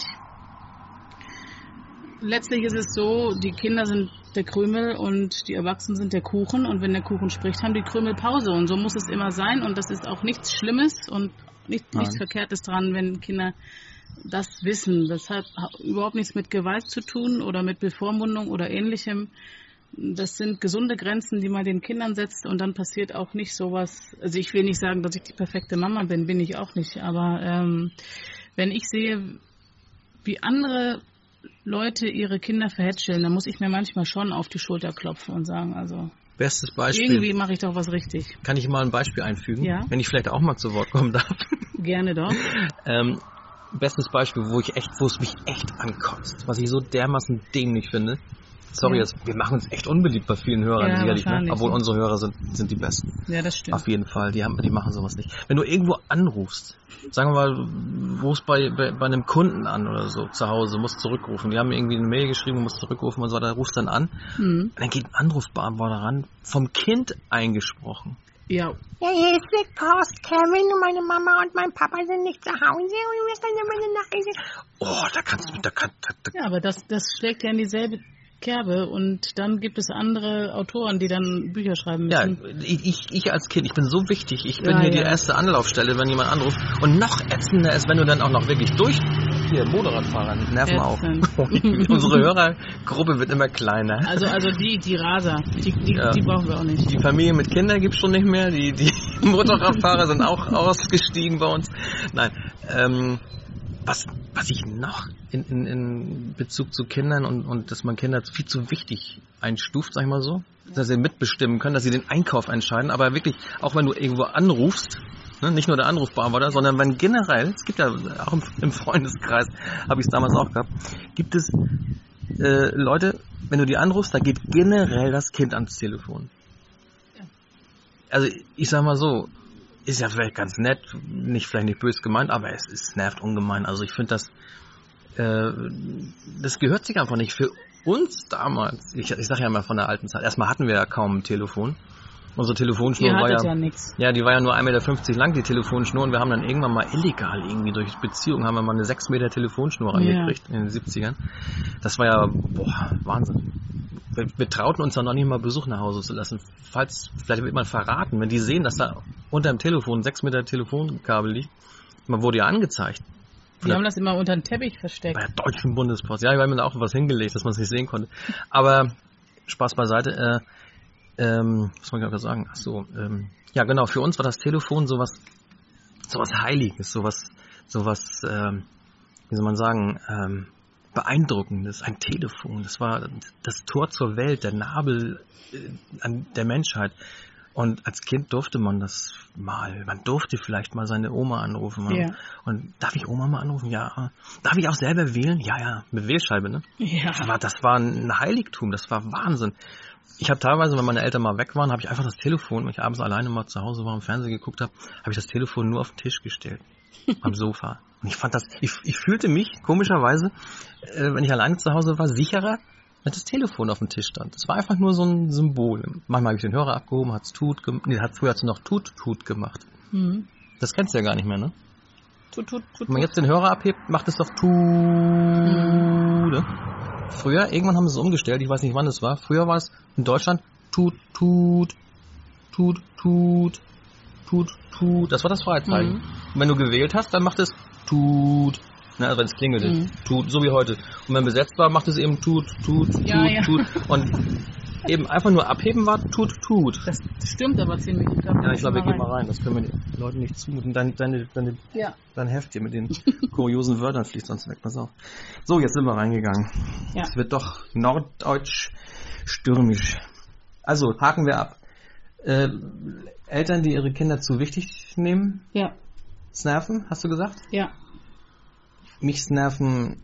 Letztlich ist es so, die Kinder sind der Krümel und die Erwachsenen sind der Kuchen und wenn der Kuchen spricht, haben die Krümel Pause und so muss es immer sein und das ist auch nichts Schlimmes und nicht, nichts Verkehrtes dran, wenn Kinder das wissen. Das hat überhaupt nichts mit Gewalt zu tun oder mit Bevormundung oder Ähnlichem. Das sind gesunde Grenzen, die man den Kindern setzt und dann passiert auch nicht sowas. Also ich will nicht sagen, dass ich die perfekte Mama bin, bin ich auch nicht. Aber ähm, wenn ich sehe, wie andere Leute ihre Kinder verhätscheln, dann muss ich mir manchmal schon auf die Schulter klopfen und sagen, also... Bestes Beispiel. Irgendwie mache ich doch was richtig. Kann ich mal ein Beispiel einfügen? Ja. Wenn ich vielleicht auch mal zu Wort kommen darf. Gerne doch. ähm, bestes Beispiel, wo ich echt, wo es mich echt ankotzt, was ich so dermaßen dämlich finde. Sorry, jetzt, wir machen uns echt unbeliebt bei vielen Hörern, ja, sicherlich, ne? Obwohl unsere Hörer sind, sind die Besten. Ja, das stimmt. Auf jeden Fall, die, haben, die machen sowas nicht. Wenn du irgendwo anrufst, sagen wir mal, rufst bei, bei, bei einem Kunden an oder so, zu Hause, musst zurückrufen. Die haben irgendwie eine Mail geschrieben, musst zurückrufen und so, da rufst dann an. Mhm. Und dann geht ein Anrufbeantworter ran, vom Kind eingesprochen. Ja. Ja, hier ist mit Post, Kevin, meine Mama und mein Papa sind nicht zu Hause und wir müssen dann meine Nachricht. Oh, da kannst du, da kannst du. Ja, aber das, das schlägt ja in dieselbe Kerbe und dann gibt es andere Autoren, die dann Bücher schreiben müssen. Ja, ich, ich als Kind, ich bin so wichtig, ich bin ja, hier ja. die erste Anlaufstelle, wenn jemand anruft und noch ätzender ist, wenn du dann auch noch wirklich durch hier Motorradfahrer, nerv mal auf. Unsere Hörergruppe wird immer kleiner. Also also die die Raser, die, die, ja. die brauchen wir auch nicht. Die Familie mit Kindern gibt es schon nicht mehr, die, die Motorradfahrer sind auch ausgestiegen bei uns. Nein, ähm, Was, was ich noch in, in, in Bezug zu Kindern und, und dass man Kinder viel zu wichtig einstuft, sag ich mal so, ja. dass sie mitbestimmen können, dass sie den Einkauf entscheiden, aber wirklich, auch wenn du irgendwo anrufst, ne, nicht nur der Anrufbeantworter, sondern wenn generell, es gibt ja auch im, im Freundeskreis, habe ich es damals auch gehabt, gibt es äh, Leute, wenn du die anrufst, da geht generell das Kind ans Telefon. also ich sag mal so, ist ja vielleicht ganz nett, nicht vielleicht nicht böse gemeint, aber es, es nervt ungemein. Also ich finde das, äh, das gehört sich einfach nicht. Für uns damals, ich, ich sag ja mal von der alten Zeit, erstmal hatten wir ja kaum ein Telefon. Unsere Telefonschnur war ja, ja, ja, die war ja nur eins Komma fünfzig Meter lang, die Telefonschnur, und wir haben dann irgendwann mal illegal irgendwie durch Beziehung haben wir mal eine sechs Meter Telefonschnur angekriegt, ja, in den siebzigern. Das war ja, boah, Wahnsinn. Wir, wir trauten uns dann noch nicht mal Besuch nach Hause zu lassen. Falls, vielleicht wird man verraten, wenn die sehen, dass da unter dem Telefon sechs Meter Telefonkabel liegt, man wurde ja angezeigt. Die haben das immer unter den Teppich versteckt. Bei der Deutschen Bundespost. Ja, wir haben da auch was hingelegt, dass man es nicht sehen konnte. Aber Spaß beiseite, äh, Ähm, was soll ich gerade sagen? Ach so, ähm, ja genau, für uns war das Telefon sowas, sowas Heiliges, sowas, sowas, ähm, wie soll man sagen, ähm, Beeindruckendes. Ein Telefon, das war das Tor zur Welt, der Nabel äh, an der Menschheit. Und als Kind durfte man das mal, man durfte vielleicht mal seine Oma anrufen. Ja. Und darf ich Oma mal anrufen? Ja. Darf ich auch selber wählen? Ja, ja, mit Wählscheibe, ne? Ja. Aber das war ein Heiligtum, das war Wahnsinn. Ich habe teilweise, wenn meine Eltern mal weg waren, habe ich einfach das Telefon, wenn ich abends alleine mal zu Hause war und Fernsehen geguckt habe, habe ich das Telefon nur auf den Tisch gestellt, am Sofa. Und ich fand das, ich, ich fühlte mich komischerweise, äh, wenn ich alleine zu Hause war, sicherer, wenn das Telefon auf dem Tisch stand. Das war einfach nur so ein Symbol. Manchmal habe ich den Hörer abgehoben, hat's tut, gem- nee, hat früher hat's noch tut, tut gemacht. Mhm. Das kennst du ja gar nicht mehr, ne? Tut, tut, tut. Wenn man jetzt den Hörer abhebt, macht es doch tut. Mhm. Ne? Früher, irgendwann haben sie es umgestellt, ich weiß nicht wann das war. Früher war es in Deutschland tut, tut, tut, tut, tut, tut. Das war das Freizeichen. Mhm. Und wenn du gewählt hast, dann macht es tut. Na, also wenn es klingelt, mhm. tut, so wie heute. Und wenn besetzt war, macht es eben tut, tut, tut, ja, ja. tut. Und eben einfach nur abheben war tut, tut. Das stimmt aber ziemlich. Ich glaub, ja, ich glaube, wir gehen mal rein. Das können wir den Leuten nicht zumuten. Dein, deine, deine, ja. dein Heft hier mit den kuriosen Wörtern fliegt sonst weg. Pass auf. So, jetzt sind wir reingegangen. Ja. Es wird doch norddeutsch stürmisch. Also, haken wir ab. Äh, Eltern, die ihre Kinder zu wichtig nehmen? Ja. Das nerven, hast du gesagt? Ja. Mich nerven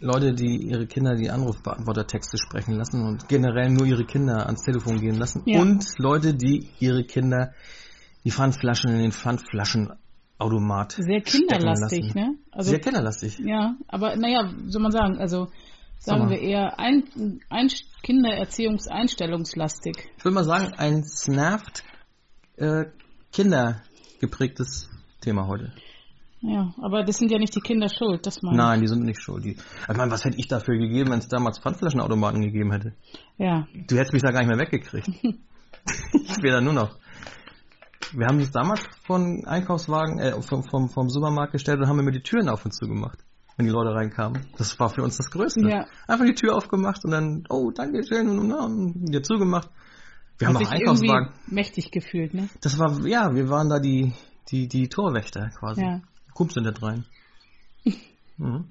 Leute, die ihre Kinder die Anrufbeantwortertexte sprechen lassen und generell nur ihre Kinder ans Telefon gehen lassen. Ja. Und Leute, die ihre Kinder die Pfandflaschen in den Pfandflaschenautomat stecken lassen. Sehr kinderlastig, ne? Also, sehr kinderlastig. Ja, aber naja, soll man sagen, also sagen wir eher ein, ein Kindererziehungseinstellungslastig. Ich würde mal sagen, ein nervt äh, kindergeprägtes Thema heute. Ja, aber das sind ja nicht die Kinder schuld, das meine ich. Nein, die sind nicht schuld. Die, ich meine, was hätte ich dafür gegeben, wenn es damals Pfandflaschenautomaten gegeben hätte? Ja. Du hättest mich da gar nicht mehr weggekriegt. Ich wäre da nur noch. Wir haben uns damals von Einkaufswagen, äh, vom, vom, vom Supermarkt gestellt und haben immer die Türen auf und zu gemacht, wenn die Leute reinkamen. Das war für uns das Größte. Ja. Einfach die Tür aufgemacht und dann, oh, danke schön, und, und, und wieder zugemacht. Wir haben auch Einkaufswagen. Mächtig gefühlt, ne? Das war, ja, wir waren da die, die, die Torwächter quasi. Ja. Kommst du nicht rein? Mhm.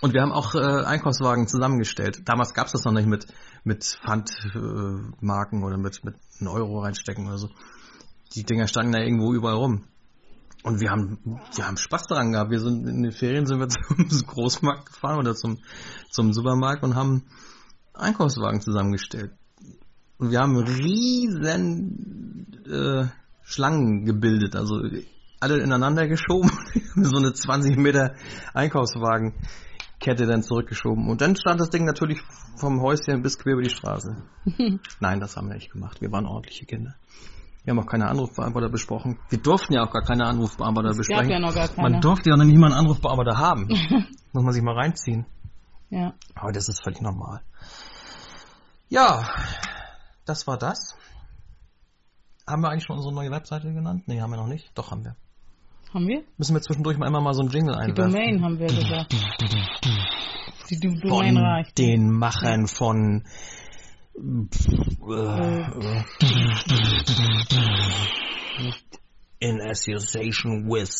Und wir haben auch äh, Einkaufswagen zusammengestellt. Damals gab es das noch nicht mit, mit Pfandmarken äh, oder mit, mit einem Euro reinstecken oder so. Die Dinger standen da irgendwo überall rum. Und wir haben, wir haben Spaß daran gehabt. Wir sind in den Ferien sind wir zum Großmarkt gefahren oder zum, zum Supermarkt und haben Einkaufswagen zusammengestellt. Und wir haben riesen äh, Schlangen gebildet. Also alle ineinander geschoben, so eine zwanzig Meter Einkaufswagenkette dann zurückgeschoben. Und dann stand das Ding natürlich vom Häuschen bis quer über die Straße. Nein, das haben wir nicht gemacht. Wir waren ordentliche Kinder. Wir haben auch keine Anrufbeantworter besprochen. Wir durften ja auch gar keine Anrufbeantworter besprechen. Es gab ja noch gar keine. Man durfte ja noch nicht mal einen Anrufbeantworter haben. Muss man sich mal reinziehen. Ja. Aber das ist völlig normal. Ja, das war das. Haben wir eigentlich schon unsere neue Webseite genannt? Nee, haben wir noch nicht. Doch, haben wir. Haben wir? Müssen wir zwischendurch mal immer mal so einen Jingle einwerfen. Die Domain haben wir gesagt. Die Domain von reicht. Den Machern von äh. In Association with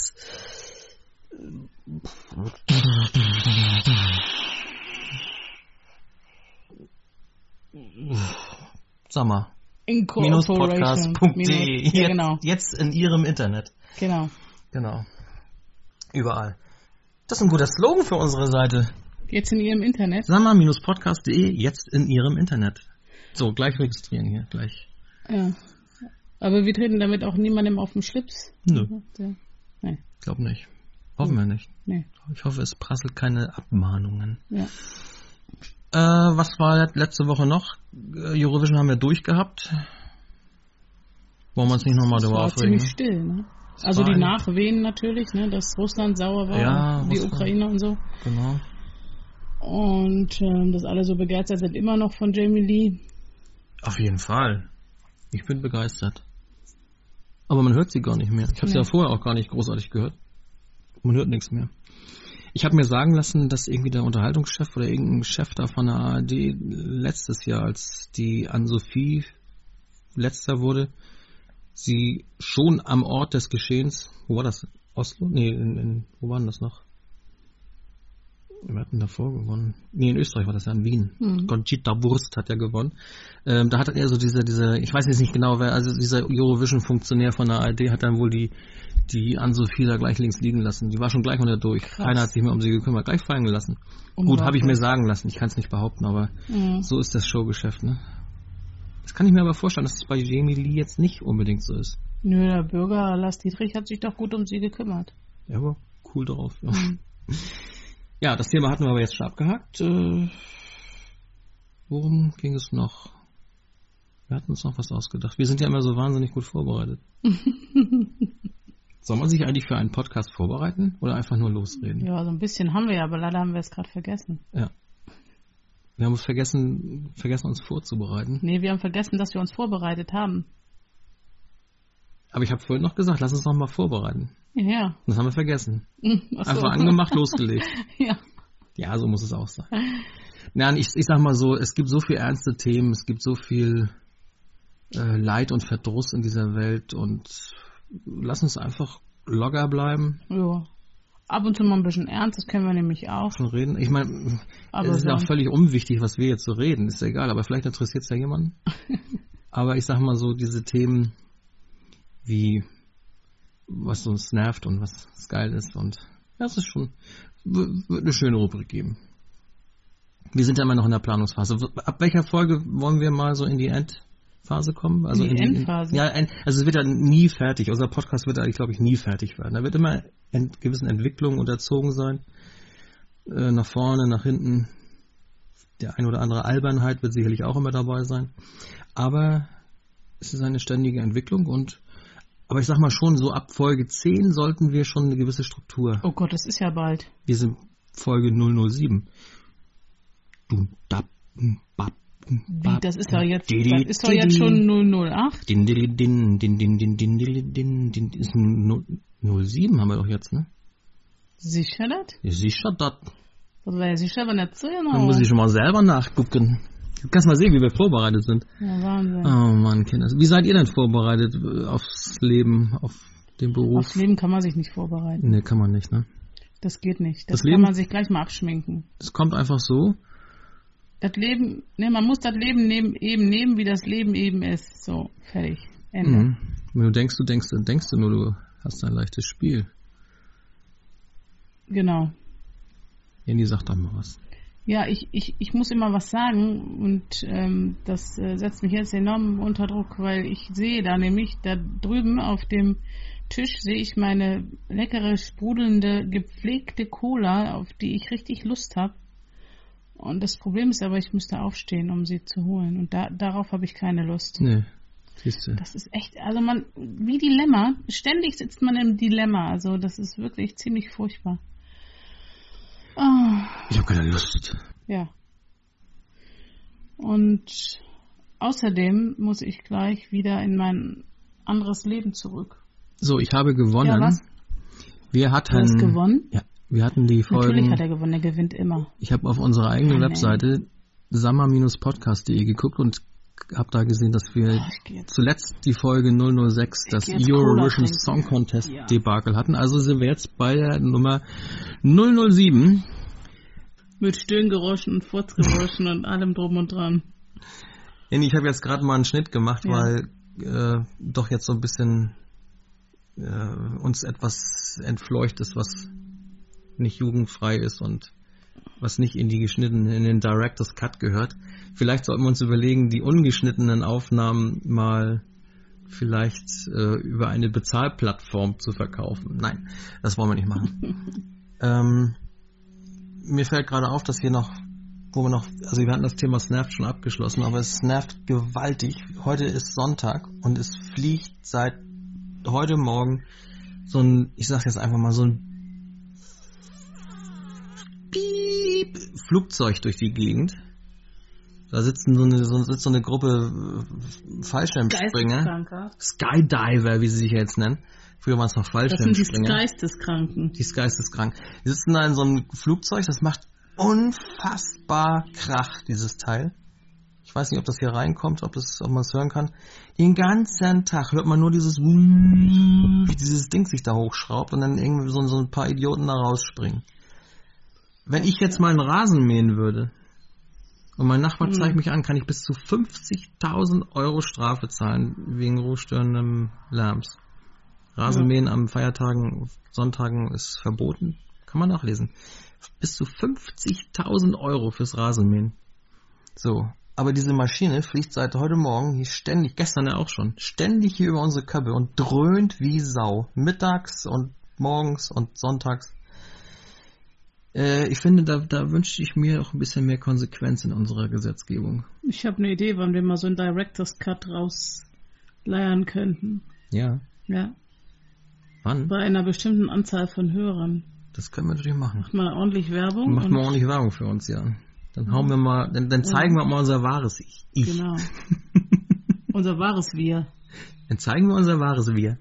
Samma. minus podcast punkt de ja, genau. Jetzt in ihrem Internet. Genau. Genau. Überall. Das ist ein guter Slogan für unsere Seite. Jetzt in ihrem Internet. Samma Podcast punkt de, jetzt in ihrem Internet. So, gleich registrieren hier, gleich. Ja. Aber wir treten damit auch niemandem auf den Schlips. Nö. Ja. Nein. Ich glaube nicht. Hoffen wir nicht. Nee. Ich hoffe, es prasselt keine Abmahnungen. Ja. Äh, was war letzte Woche noch? Eurovision haben wir durchgehabt. Wollen wir uns nicht nochmal darüber aufregen? Ziemlich still, ne? Also die Nachwehen natürlich, ne? Dass Russland sauer war, ja, die Russland. Ukraine und so. Genau. Und ähm, dass alle so begeistert sind, immer noch von Jamie Lee. Auf jeden Fall. Ich bin begeistert. Aber man hört sie gar nicht mehr. Ich habe sie ja vorher auch gar nicht großartig gehört. Man hört nichts mehr. Ich habe mir sagen lassen, dass irgendwie der Unterhaltungschef oder irgendein Chef da von der A R D letztes Jahr, als die Ann-Sophie letzter wurde, sie schon am Ort des Geschehens, wo war das? Oslo? Nee, in, in, wo waren das noch? Wir hatten davor gewonnen. Nee, in Österreich war das ja, in Wien. Mhm. Conchita Wurst hat ja gewonnen. Ähm, da hat er so dieser, diese, ich weiß jetzt nicht genau, wer, also dieser Eurovision-Funktionär von der A R D hat dann wohl die, die Ann-Sophie da gleich links liegen lassen. Die war schon gleich unter durch. Krass. Keiner hat sich mehr um sie gekümmert. Gleich fallen gelassen. Gut, habe ich mir sagen lassen. Ich kann es nicht behaupten, aber mhm. so ist das Showgeschäft, ne? Das kann ich mir aber vorstellen, dass es bei Jamie Lee jetzt nicht unbedingt so ist. Nö, der Bürger Lars Dietrich hat sich doch gut um sie gekümmert. Ja, aber cool drauf. Ja. Mhm. Ja, das Thema hatten wir aber jetzt schon abgehakt. Äh, worum ging es noch? Wir hatten uns noch was ausgedacht. Wir sind ja immer so wahnsinnig gut vorbereitet. Soll man sich eigentlich für einen Podcast vorbereiten oder einfach nur losreden? Ja, so ein bisschen haben wir ja, aber leider haben wir es gerade vergessen. Ja. Wir haben vergessen, vergessen, uns vorzubereiten. Nee, wir haben vergessen, dass wir uns vorbereitet haben. Aber ich habe vorhin noch gesagt, lass uns noch mal vorbereiten. Ja. Das haben wir vergessen. Ach so. Einfach angemacht, losgelegt. Ja. Ja, so muss es auch sein. Nein, ich, ich sag mal so, es gibt so viel ernste Themen, es gibt so viel äh, Leid und Verdruss in dieser Welt und lass uns einfach locker bleiben. Ja. Ab und zu mal ein bisschen ernst, das können wir nämlich auch. Schon reden. Ich meine, es ist ja auch völlig unwichtig, was wir jetzt so reden, ist ja egal, aber vielleicht interessiert es ja jemanden. Aber ich sag mal so, diese Themen wie was uns nervt und was geil ist und das ist schon, wird eine schöne Rubrik geben. Wir sind ja immer noch in der Planungsphase. Ab welcher Folge wollen wir mal so in die Endphase kommen? Also die in die Endphase? In, ja, also es wird ja nie fertig. Unser Podcast wird eigentlich, glaube ich, nie fertig werden. Da wird immer ent, gewissen Entwicklungen unterzogen sein. Äh, nach vorne, nach hinten. Der ein oder andere Albernheit wird sicherlich auch immer dabei sein. Aber es ist eine ständige Entwicklung und aber ich sag mal schon, so ab Folge zehn sollten wir schon eine gewisse Struktur. Oh Gott, das ist ja bald. Wir sind Folge null null sieben. Wie, das ist ja jetzt, das ist doch jetzt schon null null acht. null sieben haben wir doch jetzt, ne? Sicher das? Sicher das. Das wäre ja sicher, wenn er zehn oder? Dann muss ich schon mal selber nachgucken. Du kannst mal sehen, wie wir vorbereitet sind. Ja, Wahnsinn. Oh Mann, Kinder. Wie seid ihr denn vorbereitet aufs Leben, auf den Beruf? Aufs Leben kann man sich nicht vorbereiten. Nee, kann man nicht, ne? Das geht nicht. Das, das kann Leben, man sich gleich mal abschminken. Es kommt einfach so. Das Leben, ne, man muss das Leben nehmen, eben nehmen, wie das Leben eben ist. So, fertig. Ende. Mhm. Wenn du denkst, du denkst, dann denkst du nur, du hast ein leichtes Spiel. Genau. Jenny, sag doch mal was. Ja, ich, ich, ich muss immer was sagen und ähm, das äh, setzt mich jetzt enorm unter Druck, weil ich sehe da nämlich, da drüben auf dem Tisch sehe ich meine leckere, sprudelnde, gepflegte Cola, auf die ich richtig Lust habe. Und das Problem ist aber, ich müsste aufstehen, um sie zu holen. Und da, darauf habe ich keine Lust. Nee, siehst du. Das ist echt, also man, wie Dilemma, ständig sitzt man im Dilemma. Also das ist wirklich ziemlich furchtbar. Oh. Ich habe keine Lust. Ja. Und außerdem muss ich gleich wieder in mein anderes Leben zurück. So, ich habe gewonnen. Ja, was? Wir hatten. Du hast gewonnen? Ja, wir hatten die Folgen. Natürlich hat er gewonnen, er gewinnt immer. Ich habe auf unserer eigenen Nein, Webseite Samma Podcast punkt de geguckt und habe da gesehen, dass wir oh, zuletzt die Folge null null sechs, das Eurovision Song Contest ja. Debakel hatten. Also sind wir jetzt bei der Nummer null null sieben. Mit Stöhngeräuschen und Furzgeräuschen und allem drum und dran. Ich habe jetzt gerade mal einen Schnitt gemacht, ja. weil äh, doch jetzt so ein bisschen äh, uns etwas entfleucht ist, was nicht jugendfrei ist und was nicht in die geschnittenen, in den Director's Cut gehört. Vielleicht sollten wir uns überlegen, die ungeschnittenen Aufnahmen mal vielleicht äh, über eine Bezahlplattform zu verkaufen. Nein, das wollen wir nicht machen. ähm, mir fällt gerade auf, dass hier noch, wo wir noch, also wir hatten das Thema Snap schon abgeschlossen, aber es nervt gewaltig. Heute ist Sonntag und es fliegt seit heute Morgen so ein, ich sag jetzt einfach mal so ein Piep Flugzeug durch die Gegend. Da sitzen so eine, so, sitzt so eine Gruppe Fallschirmspringer, Skydiver, wie sie sich jetzt nennen. Früher waren es noch Fallschirmspringer. Das sind die Geisteskranken. Die Geisteskranken. Die sitzen da in so einem Flugzeug, das macht unfassbar Krach, dieses Teil. Ich weiß nicht, ob das hier reinkommt, ob, das, ob man es hören kann. Den ganzen Tag hört man nur dieses wie dieses Ding sich da hochschraubt und dann irgendwie so, so ein paar Idioten da rausspringen. Wenn ich jetzt meinen Rasen mähen würde und mein Nachbar zeigt mich an, kann ich bis zu fünfzigtausend Euro Strafe zahlen wegen ruhestörendem Lärms. Rasenmähen ja. An Feiertagen, Sonntagen ist verboten. Kann man nachlesen. Bis zu fünfzigtausend Euro fürs Rasenmähen. So. Aber diese Maschine fliegt seit heute Morgen hier ständig, gestern ja auch schon, ständig hier über unsere Köpfe und dröhnt wie Sau. Mittags und morgens und sonntags. Äh, ich finde, da, da wünschte ich mir auch ein bisschen mehr Konsequenz in unserer Gesetzgebung. Ich habe eine Idee, wann wir mal so einen Director's Cut rausleiern könnten. Ja. Ja. Wann? Bei einer bestimmten Anzahl von Hörern. Das können wir natürlich machen. Macht mal ordentlich Werbung. Macht mal ordentlich Werbung für uns, ja. Dann hauen wir mal, dann, dann zeigen wir mal unser wahres Ich. ich. Genau. Unser wahres Wir. Dann zeigen wir unser wahres Wir.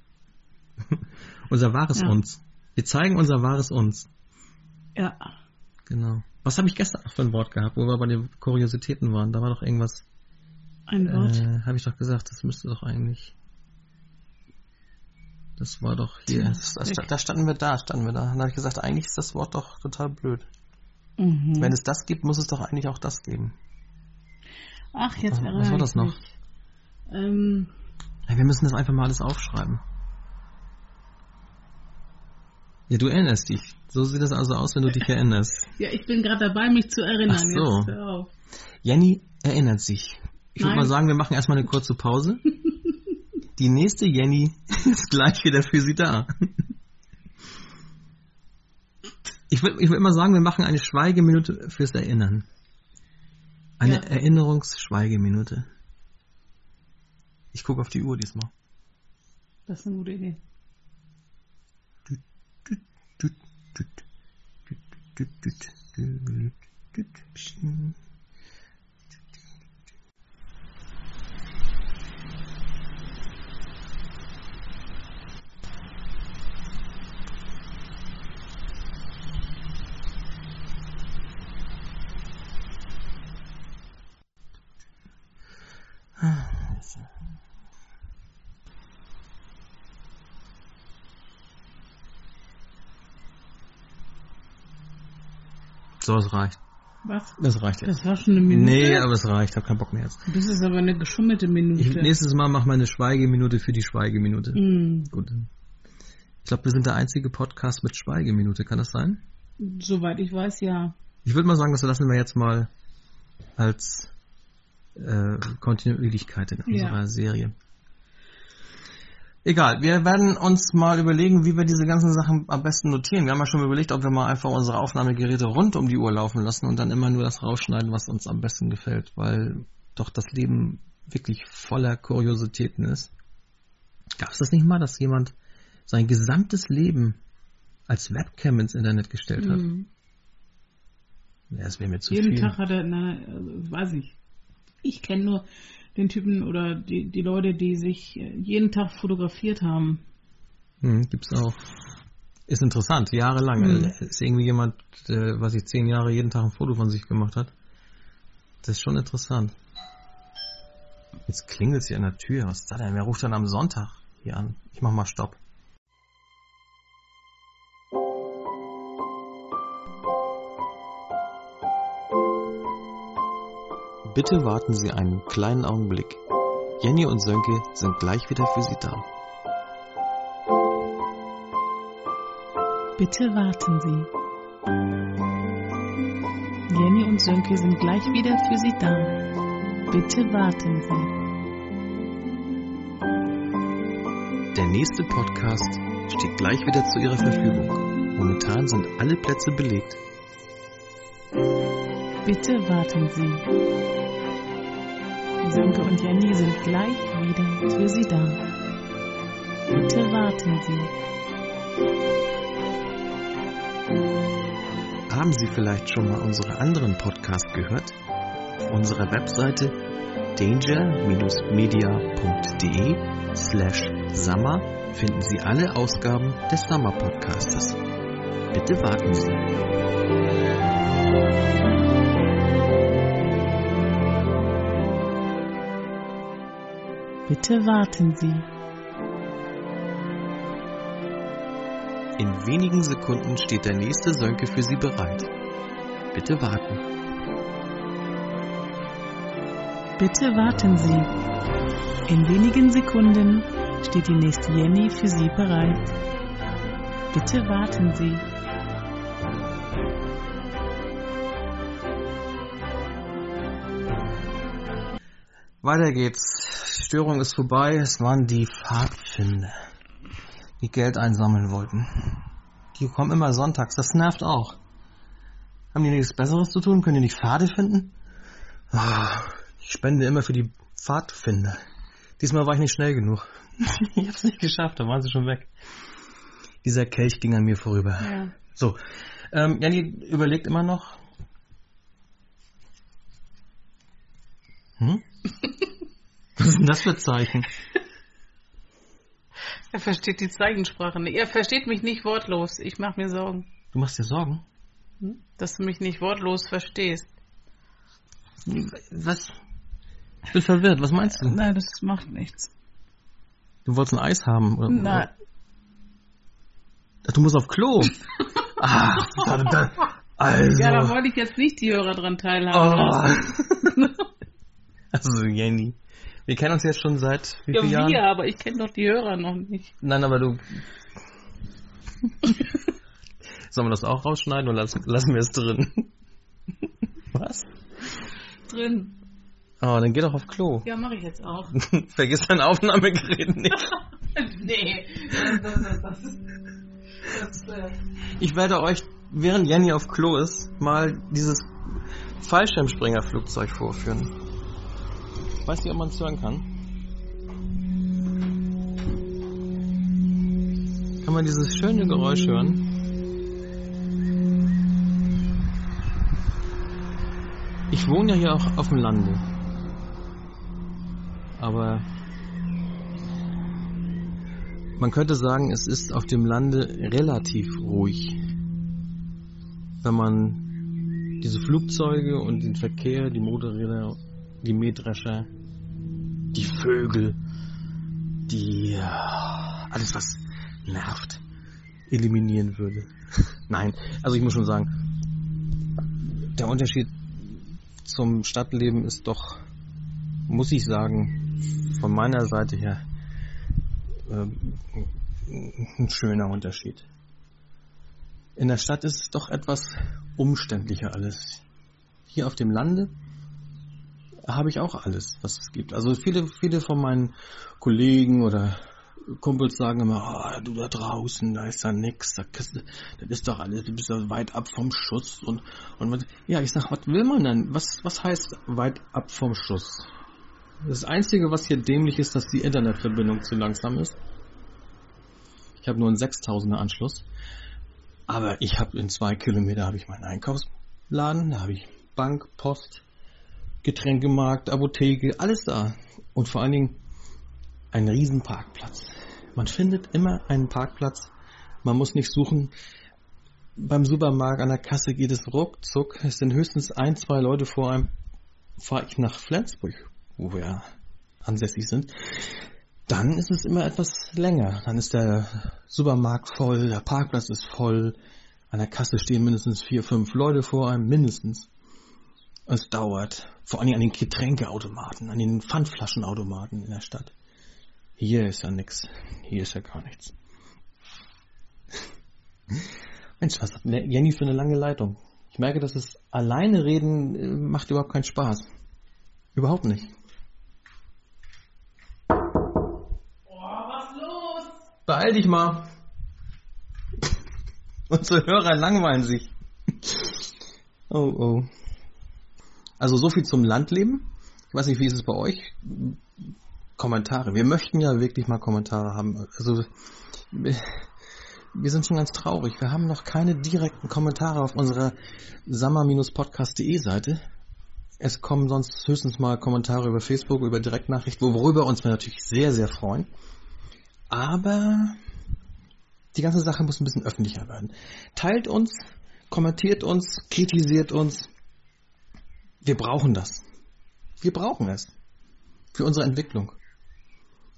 Unser wahres ja. Uns. Wir zeigen unser wahres Uns. Ja. Genau. Was habe ich gestern für ein Wort gehabt, wo wir bei den Kuriositäten waren? Da war doch irgendwas. Ein Wort? Äh, habe ich doch gesagt, das müsste doch eigentlich. Das war doch hier. Ja, das, das, da standen wir da, standen wir da. Dann habe ich gesagt, eigentlich ist das Wort doch total blöd. Mhm. Wenn es das gibt, muss es doch eigentlich auch das geben. Ach, jetzt erinnere ich mich. Was war das noch? Ähm, wir müssen das einfach mal alles aufschreiben. Ja, du erinnerst dich. So sieht das also aus, wenn du dich erinnerst. Ja, ich bin gerade dabei, mich zu erinnern. Ach so. Jetzt hör auf. Jenny erinnert sich. Ich würde mal sagen, wir machen erstmal eine kurze Pause. Die nächste Jenny ist gleich wieder für sie da. Ich würde ich würd immer sagen, wir machen eine Schweigeminute fürs Erinnern. Eine ja. Erinnerungsschweigeminute. Ich gucke auf die Uhr diesmal. Das ist eine gute Idee. So, es reicht. Was? Das reicht jetzt. Das war schon eine Minute? Nee, aber es reicht. Ich habe keinen Bock mehr jetzt. Das ist aber eine geschummelte Minute. Ich, nächstes Mal machen wir eine Schweigeminute für die Schweigeminute. Mm. Gut. Ich glaube, wir sind der einzige Podcast mit Schweigeminute. Kann das sein? Soweit ich weiß, ja. Ich würde mal sagen, das lassen wir jetzt mal als äh, Kontinuierlichkeit in unserer ja. Serie. Egal, wir werden uns mal überlegen, wie wir diese ganzen Sachen am besten notieren. Wir haben ja schon überlegt, ob wir mal einfach unsere Aufnahmegeräte rund um die Uhr laufen lassen und dann immer nur das rausschneiden, was uns am besten gefällt, weil doch das Leben wirklich voller Kuriositäten ist. Gab es das nicht mal, dass jemand sein gesamtes Leben als Webcam ins Internet gestellt hat? Mhm. Ja, das wäre mir zu Jeden viel. Jeden Tag hat er, na, weiß ich, ich kenne nur den Typen oder die, die Leute, die sich jeden Tag fotografiert haben. Hm, gibt's auch. Ist interessant, jahrelang. Hm. Ist irgendwie jemand, der, was ich zehn Jahre jeden Tag ein Foto von sich gemacht hat. Das ist schon interessant. Jetzt klingelt es hier an der Tür. Was ist da denn? Wer ruft dann am Sonntag hier an? Ich mach mal Stopp. Bitte warten Sie einen kleinen Augenblick. Jenny und Sönke sind gleich wieder für Sie da. Bitte warten Sie. Jenny und Sönke sind gleich wieder für Sie da. Bitte warten Sie. Der nächste Podcast steht gleich wieder zu Ihrer Verfügung. Momentan sind alle Plätze belegt. Bitte warten Sie. Sönke und Jenny sind gleich wieder für Sie da. Bitte warten Sie. Haben Sie vielleicht schon mal unsere anderen Podcasts gehört? Auf unserer Webseite danger-media.de slash Samma finden Sie alle Ausgaben des Samma-Podcastes. Bitte warten Sie. Bitte warten Sie. In wenigen Sekunden steht der nächste Sönke für Sie bereit. Bitte warten. Bitte warten Sie. In wenigen Sekunden steht die nächste Jenny für Sie bereit. Bitte warten Sie. Weiter geht's. Störung ist vorbei. Es waren die Pfadfinder, die Geld einsammeln wollten. Die kommen immer sonntags. Das nervt auch. Haben die nichts Besseres zu tun? Können die nicht Pfade finden? Ich spende immer für die Pfadfinder. Diesmal war ich nicht schnell genug. Ich hab's nicht geschafft. Da waren sie schon weg. Dieser Kelch ging an mir vorüber. Ja. So. Ähm, Jenny überlegt immer noch. Hm? Was ist denn das für Zeichen? Er versteht die Zeichensprache nicht. Er versteht mich nicht wortlos. Ich mache mir Sorgen. Du machst dir Sorgen? Hm? Dass du mich nicht wortlos verstehst. Was? Ich bin verwirrt. Was meinst du? Nein, das macht nichts. Du wolltest ein Eis haben? Oder? Nein. Ach, du musst auf Klo. Ah, da, also. Ja, da wollte ich jetzt nicht die Hörer dran teilhaben. Oh. Also Jenny, wir kennen uns jetzt schon seit wie ja, vielen Jahren? Ja, wir, aber ich kenne doch die Hörer noch nicht. Nein, aber du... Sollen wir das auch rausschneiden oder lassen, lassen wir es drin? Was? Drin. Oh, dann geh doch auf Klo. Ja, mache ich jetzt auch. Vergiss dein Aufnahmegerät nicht. Nee. Das, das, das, das, das, äh... Ich werde euch, während Jenny auf Klo ist, mal dieses Fallschirmspringerflugzeug vorführen. Ich weiß nicht, ob man es hören kann. Kann man dieses schöne Geräusch hören? Ich wohne ja hier auch auf dem Lande. Aber man könnte sagen, es ist auf dem Lande relativ ruhig. Wenn man diese Flugzeuge und den Verkehr, die Motorräder, die Mähdrescher, die Vögel, die alles, was nervt, eliminieren würde. Nein, also ich muss schon sagen, der Unterschied zum Stadtleben ist doch, muss ich sagen, von meiner Seite her äh, ein schöner Unterschied. In der Stadt ist es doch etwas umständlicher alles. Hier auf dem Lande habe ich auch alles, was es gibt. Also viele, viele von meinen Kollegen oder Kumpels sagen immer, oh, du da draußen, da ist ja nix, da kriegst, das ist doch alles, du bist ja weit ab vom Schuss. Und, und ja, ich sag, was will man denn? Was, was heißt weit ab vom Schuss? Das Einzige, was hier dämlich ist, dass die Internetverbindung zu langsam ist. Ich habe nur einen sechstausender Anschluss. Aber ich habe in zwei Kilometer habe ich meinen Einkaufsladen, da habe ich Bank, Post, Getränkemarkt, Apotheke, alles da. Und vor allen Dingen einen riesen Parkplatz. Man findet immer einen Parkplatz. Man muss nicht suchen. Beim Supermarkt an der Kasse geht es ruckzuck. Es sind höchstens ein, zwei Leute vor einem. Fahre ich nach Flensburg, wo wir ansässig sind, dann ist es immer etwas länger. Dann ist der Supermarkt voll, der Parkplatz ist voll. An der Kasse stehen mindestens vier, fünf Leute vor einem, mindestens. Es dauert, vor allem an den Getränkeautomaten, an den Pfandflaschenautomaten in der Stadt. Hier ist ja nichts, hier ist ja gar nichts. Mensch, was hat Jenny für eine lange Leitung? Ich merke, dass es alleine reden macht überhaupt keinen Spaß. Überhaupt nicht. Boah, was los? beeil dich mal. Unsere Hörer langweilen sich. Oh, oh. Also so viel zum Landleben. Ich weiß nicht, wie ist es bei euch? Kommentare. Wir möchten ja wirklich mal Kommentare haben. Also wir sind schon ganz traurig. Wir haben noch keine direkten Kommentare auf unserer samma Podcast punkt de Seite. Es kommen sonst höchstens mal Kommentare über Facebook, über Direktnachrichten, worüber uns wir natürlich sehr, sehr freuen. Aber die ganze Sache muss ein bisschen öffentlicher werden. Teilt uns, kommentiert uns, kritisiert uns. Wir brauchen das. Wir brauchen es. Für unsere Entwicklung.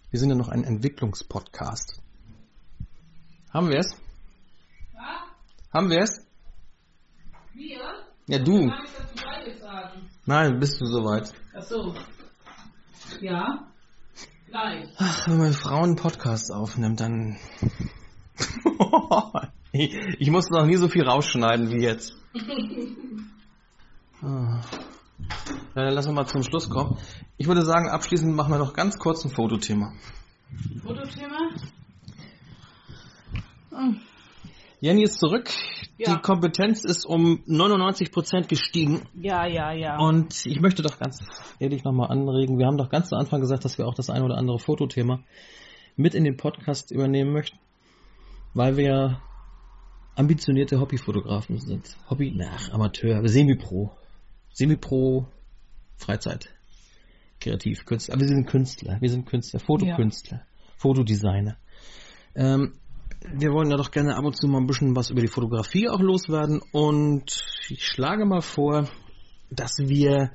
Wir sind ja noch ein Entwicklungspodcast. Haben wir es? Was? Haben wir es? Wir? Ja, du. Kann ich dazu beigetragen? Nein, bist du soweit. Ach so. Ja. Gleich. Ach, wenn man Frauen Podcasts aufnimmt, dann... ich, ich musste noch nie so viel rausschneiden wie jetzt. Ah. Ja, dann lass uns mal zum Schluss kommen. Ich würde sagen, abschließend machen wir noch ganz kurz ein Fotothema. Fotothema? Hm. Jenny ist zurück. Ja. Die Kompetenz ist um neunundneunzig Prozent gestiegen. Ja, ja, ja. Und ich möchte doch ganz ehrlich nochmal anregen, wir haben doch ganz zu Anfang gesagt, dass wir auch das ein oder andere Fotothema mit in den Podcast übernehmen möchten, weil wir ja ambitionierte Hobbyfotografen sind. Hobby, nach Amateur, Semi-Pro. Semi-Pro, Freizeit, kreativ, Künstler. Aber wir sind Künstler, wir sind Künstler, Fotokünstler, ja. Fotodesigner. Ähm, wir wollen ja doch gerne ab und zu mal ein bisschen was über die Fotografie auch loswerden. Und ich schlage mal vor, dass wir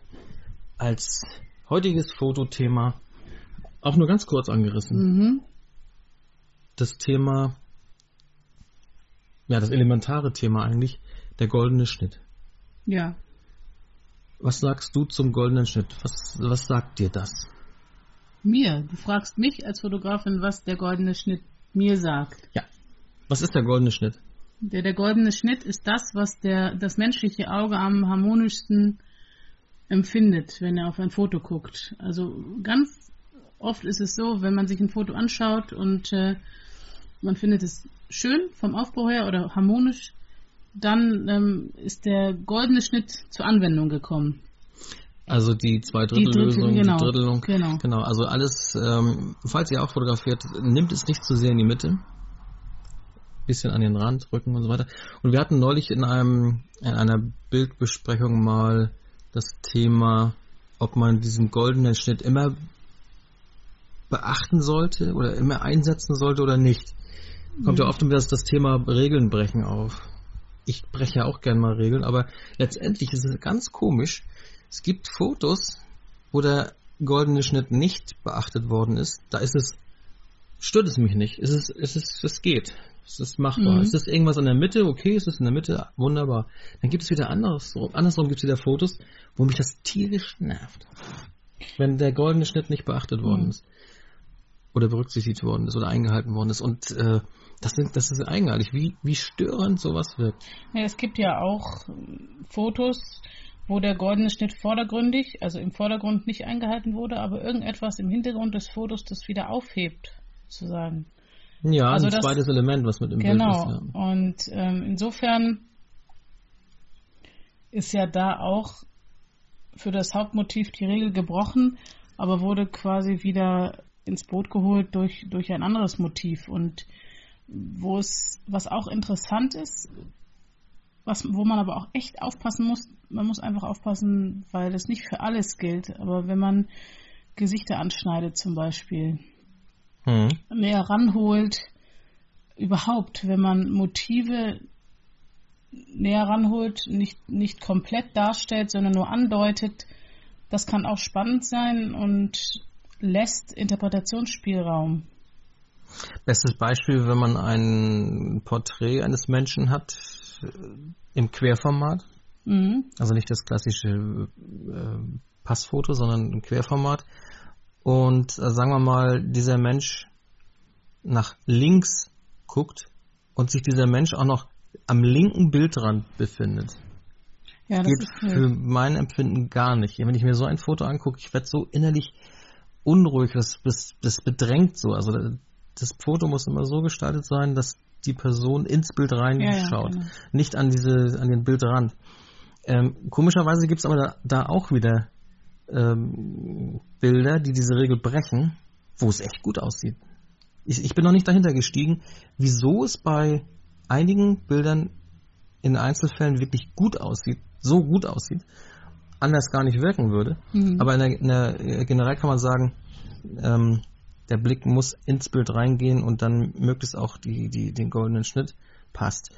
als heutiges Fotothema, auch nur ganz kurz angerissen, mhm. das Thema, ja, das elementare Thema eigentlich, der goldene Schnitt. Ja. Was sagst du zum goldenen Schnitt? Was, was sagt dir das? Mir? Du fragst mich als Fotografin, was der goldene Schnitt mir sagt. Ja. Was ist der goldene Schnitt? Der, der goldene Schnitt ist das, was der, das menschliche Auge am harmonischsten empfindet, wenn er auf ein Foto guckt. Also ganz oft ist es so, wenn man sich ein Foto anschaut und äh, man findet es schön vom Aufbau her oder harmonisch, dann ähm, ist der goldene Schnitt zur Anwendung gekommen. Also die Zweidrittellösung, die, genau, die Drittelung. Genau. genau. Also alles, ähm, falls ihr auch fotografiert, nimmt es nicht zu sehr in die Mitte. Bisschen an den Rand, Rücken und so weiter. Und wir hatten neulich in einem in einer Bildbesprechung mal das Thema, ob man diesen goldenen Schnitt immer beachten sollte oder immer einsetzen sollte oder nicht. Kommt mhm. ja oft um das, das Thema Regeln brechen auf. Ich breche ja auch gerne mal Regeln, aber letztendlich ist es ganz komisch. Es gibt Fotos, wo der goldene Schnitt nicht beachtet worden ist. Da ist es, stört es mich nicht. Es ist, es ist, es geht. Es ist machbar. Mhm. Es ist irgendwas in der Mitte, okay, es ist in der Mitte, wunderbar. Dann gibt es wieder andersrum. Andersrum gibt es wieder Fotos, wo mich das tierisch nervt. Wenn der goldene Schnitt nicht beachtet worden mhm. ist. Oder berücksichtigt worden ist oder eingehalten worden ist. Und äh, das, sind, das ist eigenartig, wie, wie störend sowas wirkt. Ja, es gibt ja auch Fotos, wo der goldene Schnitt vordergründig, also im Vordergrund nicht eingehalten wurde, aber irgendetwas im Hintergrund des Fotos das wieder aufhebt, sozusagen. Ja, also ein das, zweites Element, was mit im genau, Bild ist. Genau, ja. Und ähm, insofern ist ja da auch für das Hauptmotiv die Regel gebrochen, aber wurde quasi wieder ins Boot geholt durch, durch ein anderes Motiv. Und wo es, was auch interessant ist, was, wo man aber auch echt aufpassen muss, man muss einfach aufpassen, weil das nicht für alles gilt, aber wenn man Gesichter anschneidet zum Beispiel, mhm. mehr ranholt, überhaupt, wenn man Motive näher ranholt, nicht, nicht komplett darstellt, sondern nur andeutet, das kann auch spannend sein und lässt Interpretationsspielraum. Bestes Beispiel, wenn man ein Porträt eines Menschen hat im Querformat, mhm. also nicht das klassische äh, Passfoto, sondern im Querformat und äh, sagen wir mal, dieser Mensch nach links guckt und sich dieser Mensch auch noch am linken Bildrand befindet. Ja, das geht für mein Empfinden gar nicht. Wenn ich mir so ein Foto angucke, ich werde so innerlich unruhig, das, das, das bedrängt so. Also das Foto muss immer so gestaltet sein, dass die Person ins Bild reinschaut, ja, ja, genau. nicht an diese, an den Bildrand. Ähm, komischerweise gibt es aber da, da auch wieder ähm, Bilder, die diese Regel brechen, wo es echt gut aussieht. Ich, ich bin noch nicht dahinter gestiegen, wieso es bei einigen Bildern in Einzelfällen wirklich gut aussieht, so gut aussieht, anders gar nicht wirken würde. Mhm. Aber in der, in der, generell kann man sagen, ähm, der Blick muss ins Bild reingehen und dann möglichst auch die, die, den goldenen Schnitt passt.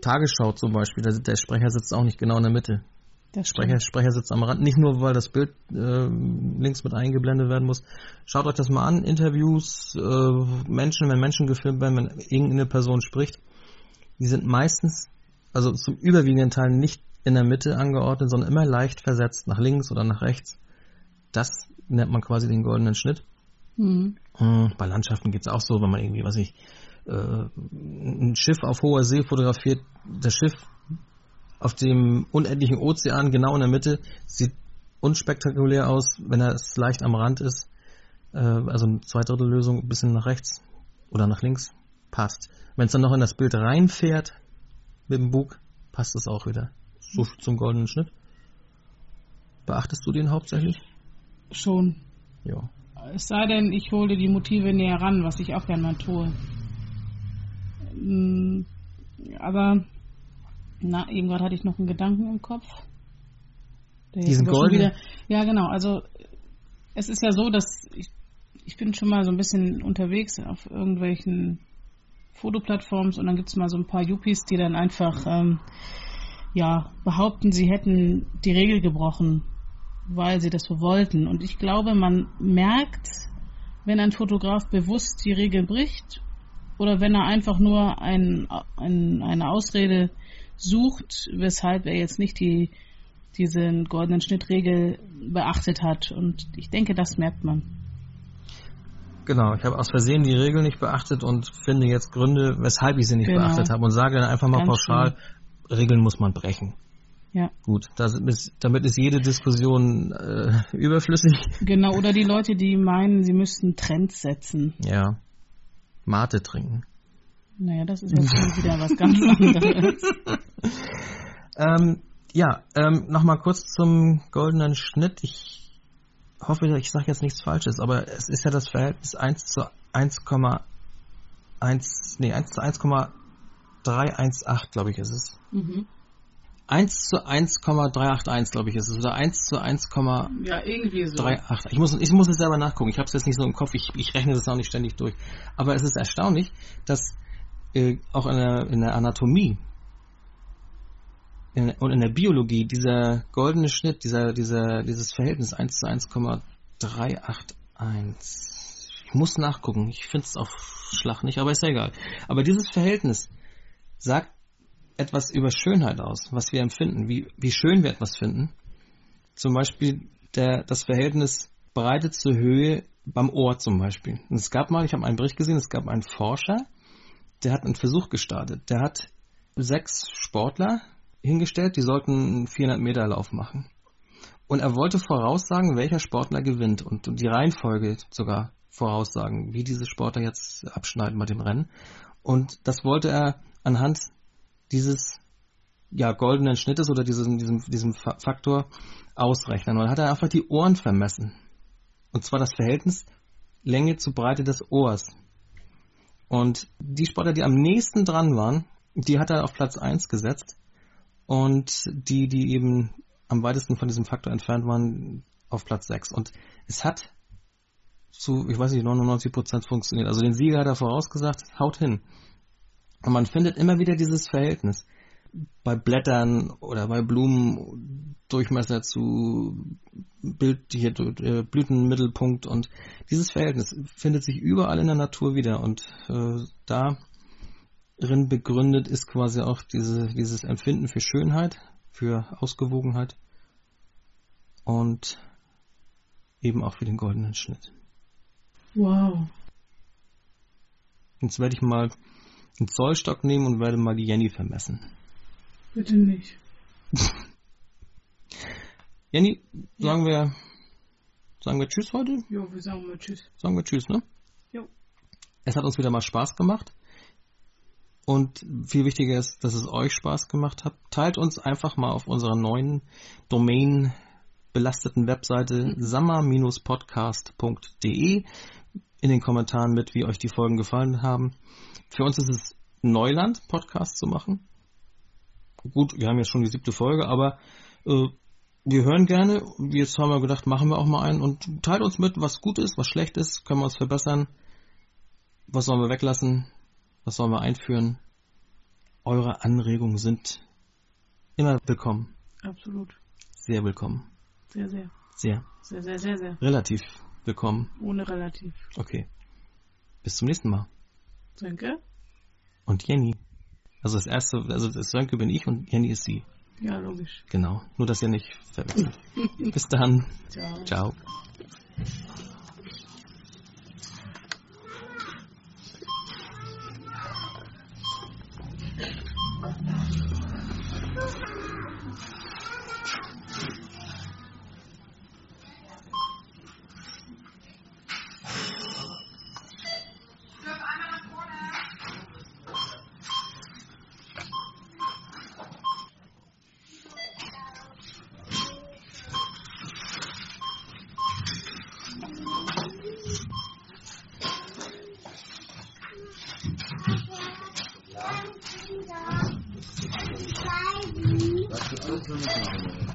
Tagesschau zum Beispiel, der, der Sprecher sitzt auch nicht genau in der Mitte. Der Sprecher, Sprecher sitzt am Rand, nicht nur, weil das Bild äh, links mit eingeblendet werden muss. Schaut euch das mal an, Interviews, äh, Menschen, wenn Menschen gefilmt werden, wenn irgendeine Person spricht, die sind meistens, also zum überwiegenden Teil nicht in der Mitte angeordnet, sondern immer leicht versetzt, nach links oder nach rechts. Das nennt man quasi den goldenen Schnitt. Mhm. Bei Landschaften geht es auch so, wenn man irgendwie, weiß ich, äh, ein Schiff auf hoher See fotografiert, das Schiff auf dem unendlichen Ozean genau in der Mitte sieht unspektakulär aus, wenn er es leicht am Rand ist, äh, also eine Zweidrittellösung, ein bisschen nach rechts oder nach links, passt. Wenn es dann noch in das Bild reinfährt mit dem Bug, passt es auch wieder. So zum goldenen Schnitt. Beachtest du den hauptsächlich? Schon. Ja. Es sei denn, ich hole die Motive näher ran, was ich auch gerne mal tue. Aber, na, irgendwann hatte ich noch einen Gedanken im Kopf. Der Diesen goldenen? Ja, genau. Also, es ist ja so, dass ich, ich bin schon mal so ein bisschen unterwegs auf irgendwelchen Fotoplattformen und dann gibt es mal so ein paar Yuppies, die dann einfach ähm, ja, behaupten, sie hätten die Regel gebrochen, weil sie das so wollten. Und ich glaube, man merkt, wenn ein Fotograf bewusst die Regel bricht oder wenn er einfach nur ein, ein, eine Ausrede sucht, weshalb er jetzt nicht die, diese goldenen Schnittregel beachtet hat. Und ich denke, das merkt man. Genau, ich habe aus Versehen die Regel nicht beachtet und finde jetzt Gründe, weshalb ich sie nicht genau. beachtet habe und sage dann einfach mal Ganz pauschal, schön. Regeln muss man brechen. Ja. Gut, das ist, damit ist jede Diskussion äh, überflüssig. Genau, oder die Leute, die meinen, sie müssten Trends setzen. Ja, Mate trinken. Naja, das ist jetzt schon wieder was ganz anderes. ähm, ja, ähm, nochmal kurz zum goldenen Schnitt. Ich hoffe, ich sage jetzt nichts Falsches, aber es ist ja das Verhältnis eins zu eins Komma eins, nee, eins zu eins Komma drei eins acht, glaube ich, ist es. Mhm. eins zu eins Komma drei acht eins, glaube ich, ist es. Oder eins zu eins Komma drei acht. Ja, irgendwie so. Ich muss, ich muss es selber nachgucken. Ich habe es jetzt nicht so im Kopf. Ich, ich rechne das auch nicht ständig durch. Aber es ist erstaunlich, dass äh, auch in der, in der Anatomie in, und in der Biologie dieser goldene Schnitt, dieser, dieser, dieses Verhältnis eins zu eins Komma drei acht eins. Ich muss nachgucken. Ich finde es auf Schlag nicht, aber ist ja egal. Aber dieses Verhältnis sagt etwas über Schönheit aus, was wir empfinden, wie, wie schön wir etwas finden. Zum Beispiel der, das Verhältnis Breite zur Höhe beim Ohr zum Beispiel. Und es gab mal, ich habe einen Bericht gesehen, es gab einen Forscher, der hat einen Versuch gestartet. Der hat sechs Sportler hingestellt, die sollten vierhundert Meter Lauf machen. Und er wollte voraussagen, welcher Sportler gewinnt und die Reihenfolge sogar voraussagen, wie diese Sportler jetzt abschneiden bei dem Rennen. Und das wollte er anhand dieses ja, goldenen Schnittes oder diesem, diesem, diesem Faktor ausrechnen. Und dann hat er einfach die Ohren vermessen. Und zwar das Verhältnis Länge zu Breite des Ohrs. Und die Sportler, die am nächsten dran waren, die hat er auf Platz eins gesetzt. Und die, die eben am weitesten von diesem Faktor entfernt waren, auf Platz sechs. Und es hat zu, ich weiß nicht, neunundneunzig Prozent funktioniert. Also den Sieger hat er vorausgesagt, haut hin. Und man findet immer wieder dieses Verhältnis. Bei Blättern oder bei Blumen, Durchmesser zu Bild, hier, Blütenmittelpunkt. Und dieses Verhältnis findet sich überall in der Natur wieder. Und äh, darin begründet ist quasi auch diese, dieses Empfinden für Schönheit, für Ausgewogenheit und eben auch für den goldenen Schnitt. Wow. Jetzt werde ich mal einen Zollstock nehmen und werde mal die Jenny vermessen. Bitte nicht. Jenny, sagen ja. wir sagen wir Tschüss heute? Jo, wir sagen mal Tschüss. Sagen wir Tschüss, ne? Jo. Es hat uns wieder mal Spaß gemacht. Und viel wichtiger ist, dass es euch Spaß gemacht hat. Teilt uns einfach mal auf unserer neuen Domain belasteten Webseite samma Bindestrich podcast Punkt de in den Kommentaren mit, wie euch die Folgen gefallen haben. Für uns ist es Neuland, Podcasts zu machen. Gut, wir haben jetzt schon die siebte Folge, aber äh, wir hören gerne. Jetzt haben wir gedacht, machen wir auch mal einen und teilt uns mit, was gut ist, was schlecht ist, können wir uns verbessern, was sollen wir weglassen, was sollen wir einführen. Eure Anregungen sind immer willkommen. Absolut. Sehr willkommen. Sehr, sehr. Sehr. Sehr, sehr, sehr, sehr. Relativ willkommen. Ohne relativ. Okay. Bis zum nächsten Mal. Danke. Und Jenny. Also das erste, also das Sönke bin ich und Jenny ist sie. Ja, logisch. Genau. Nur, dass ihr nicht verwechselt. Bis dann. Ciao. Ciao. Thank you.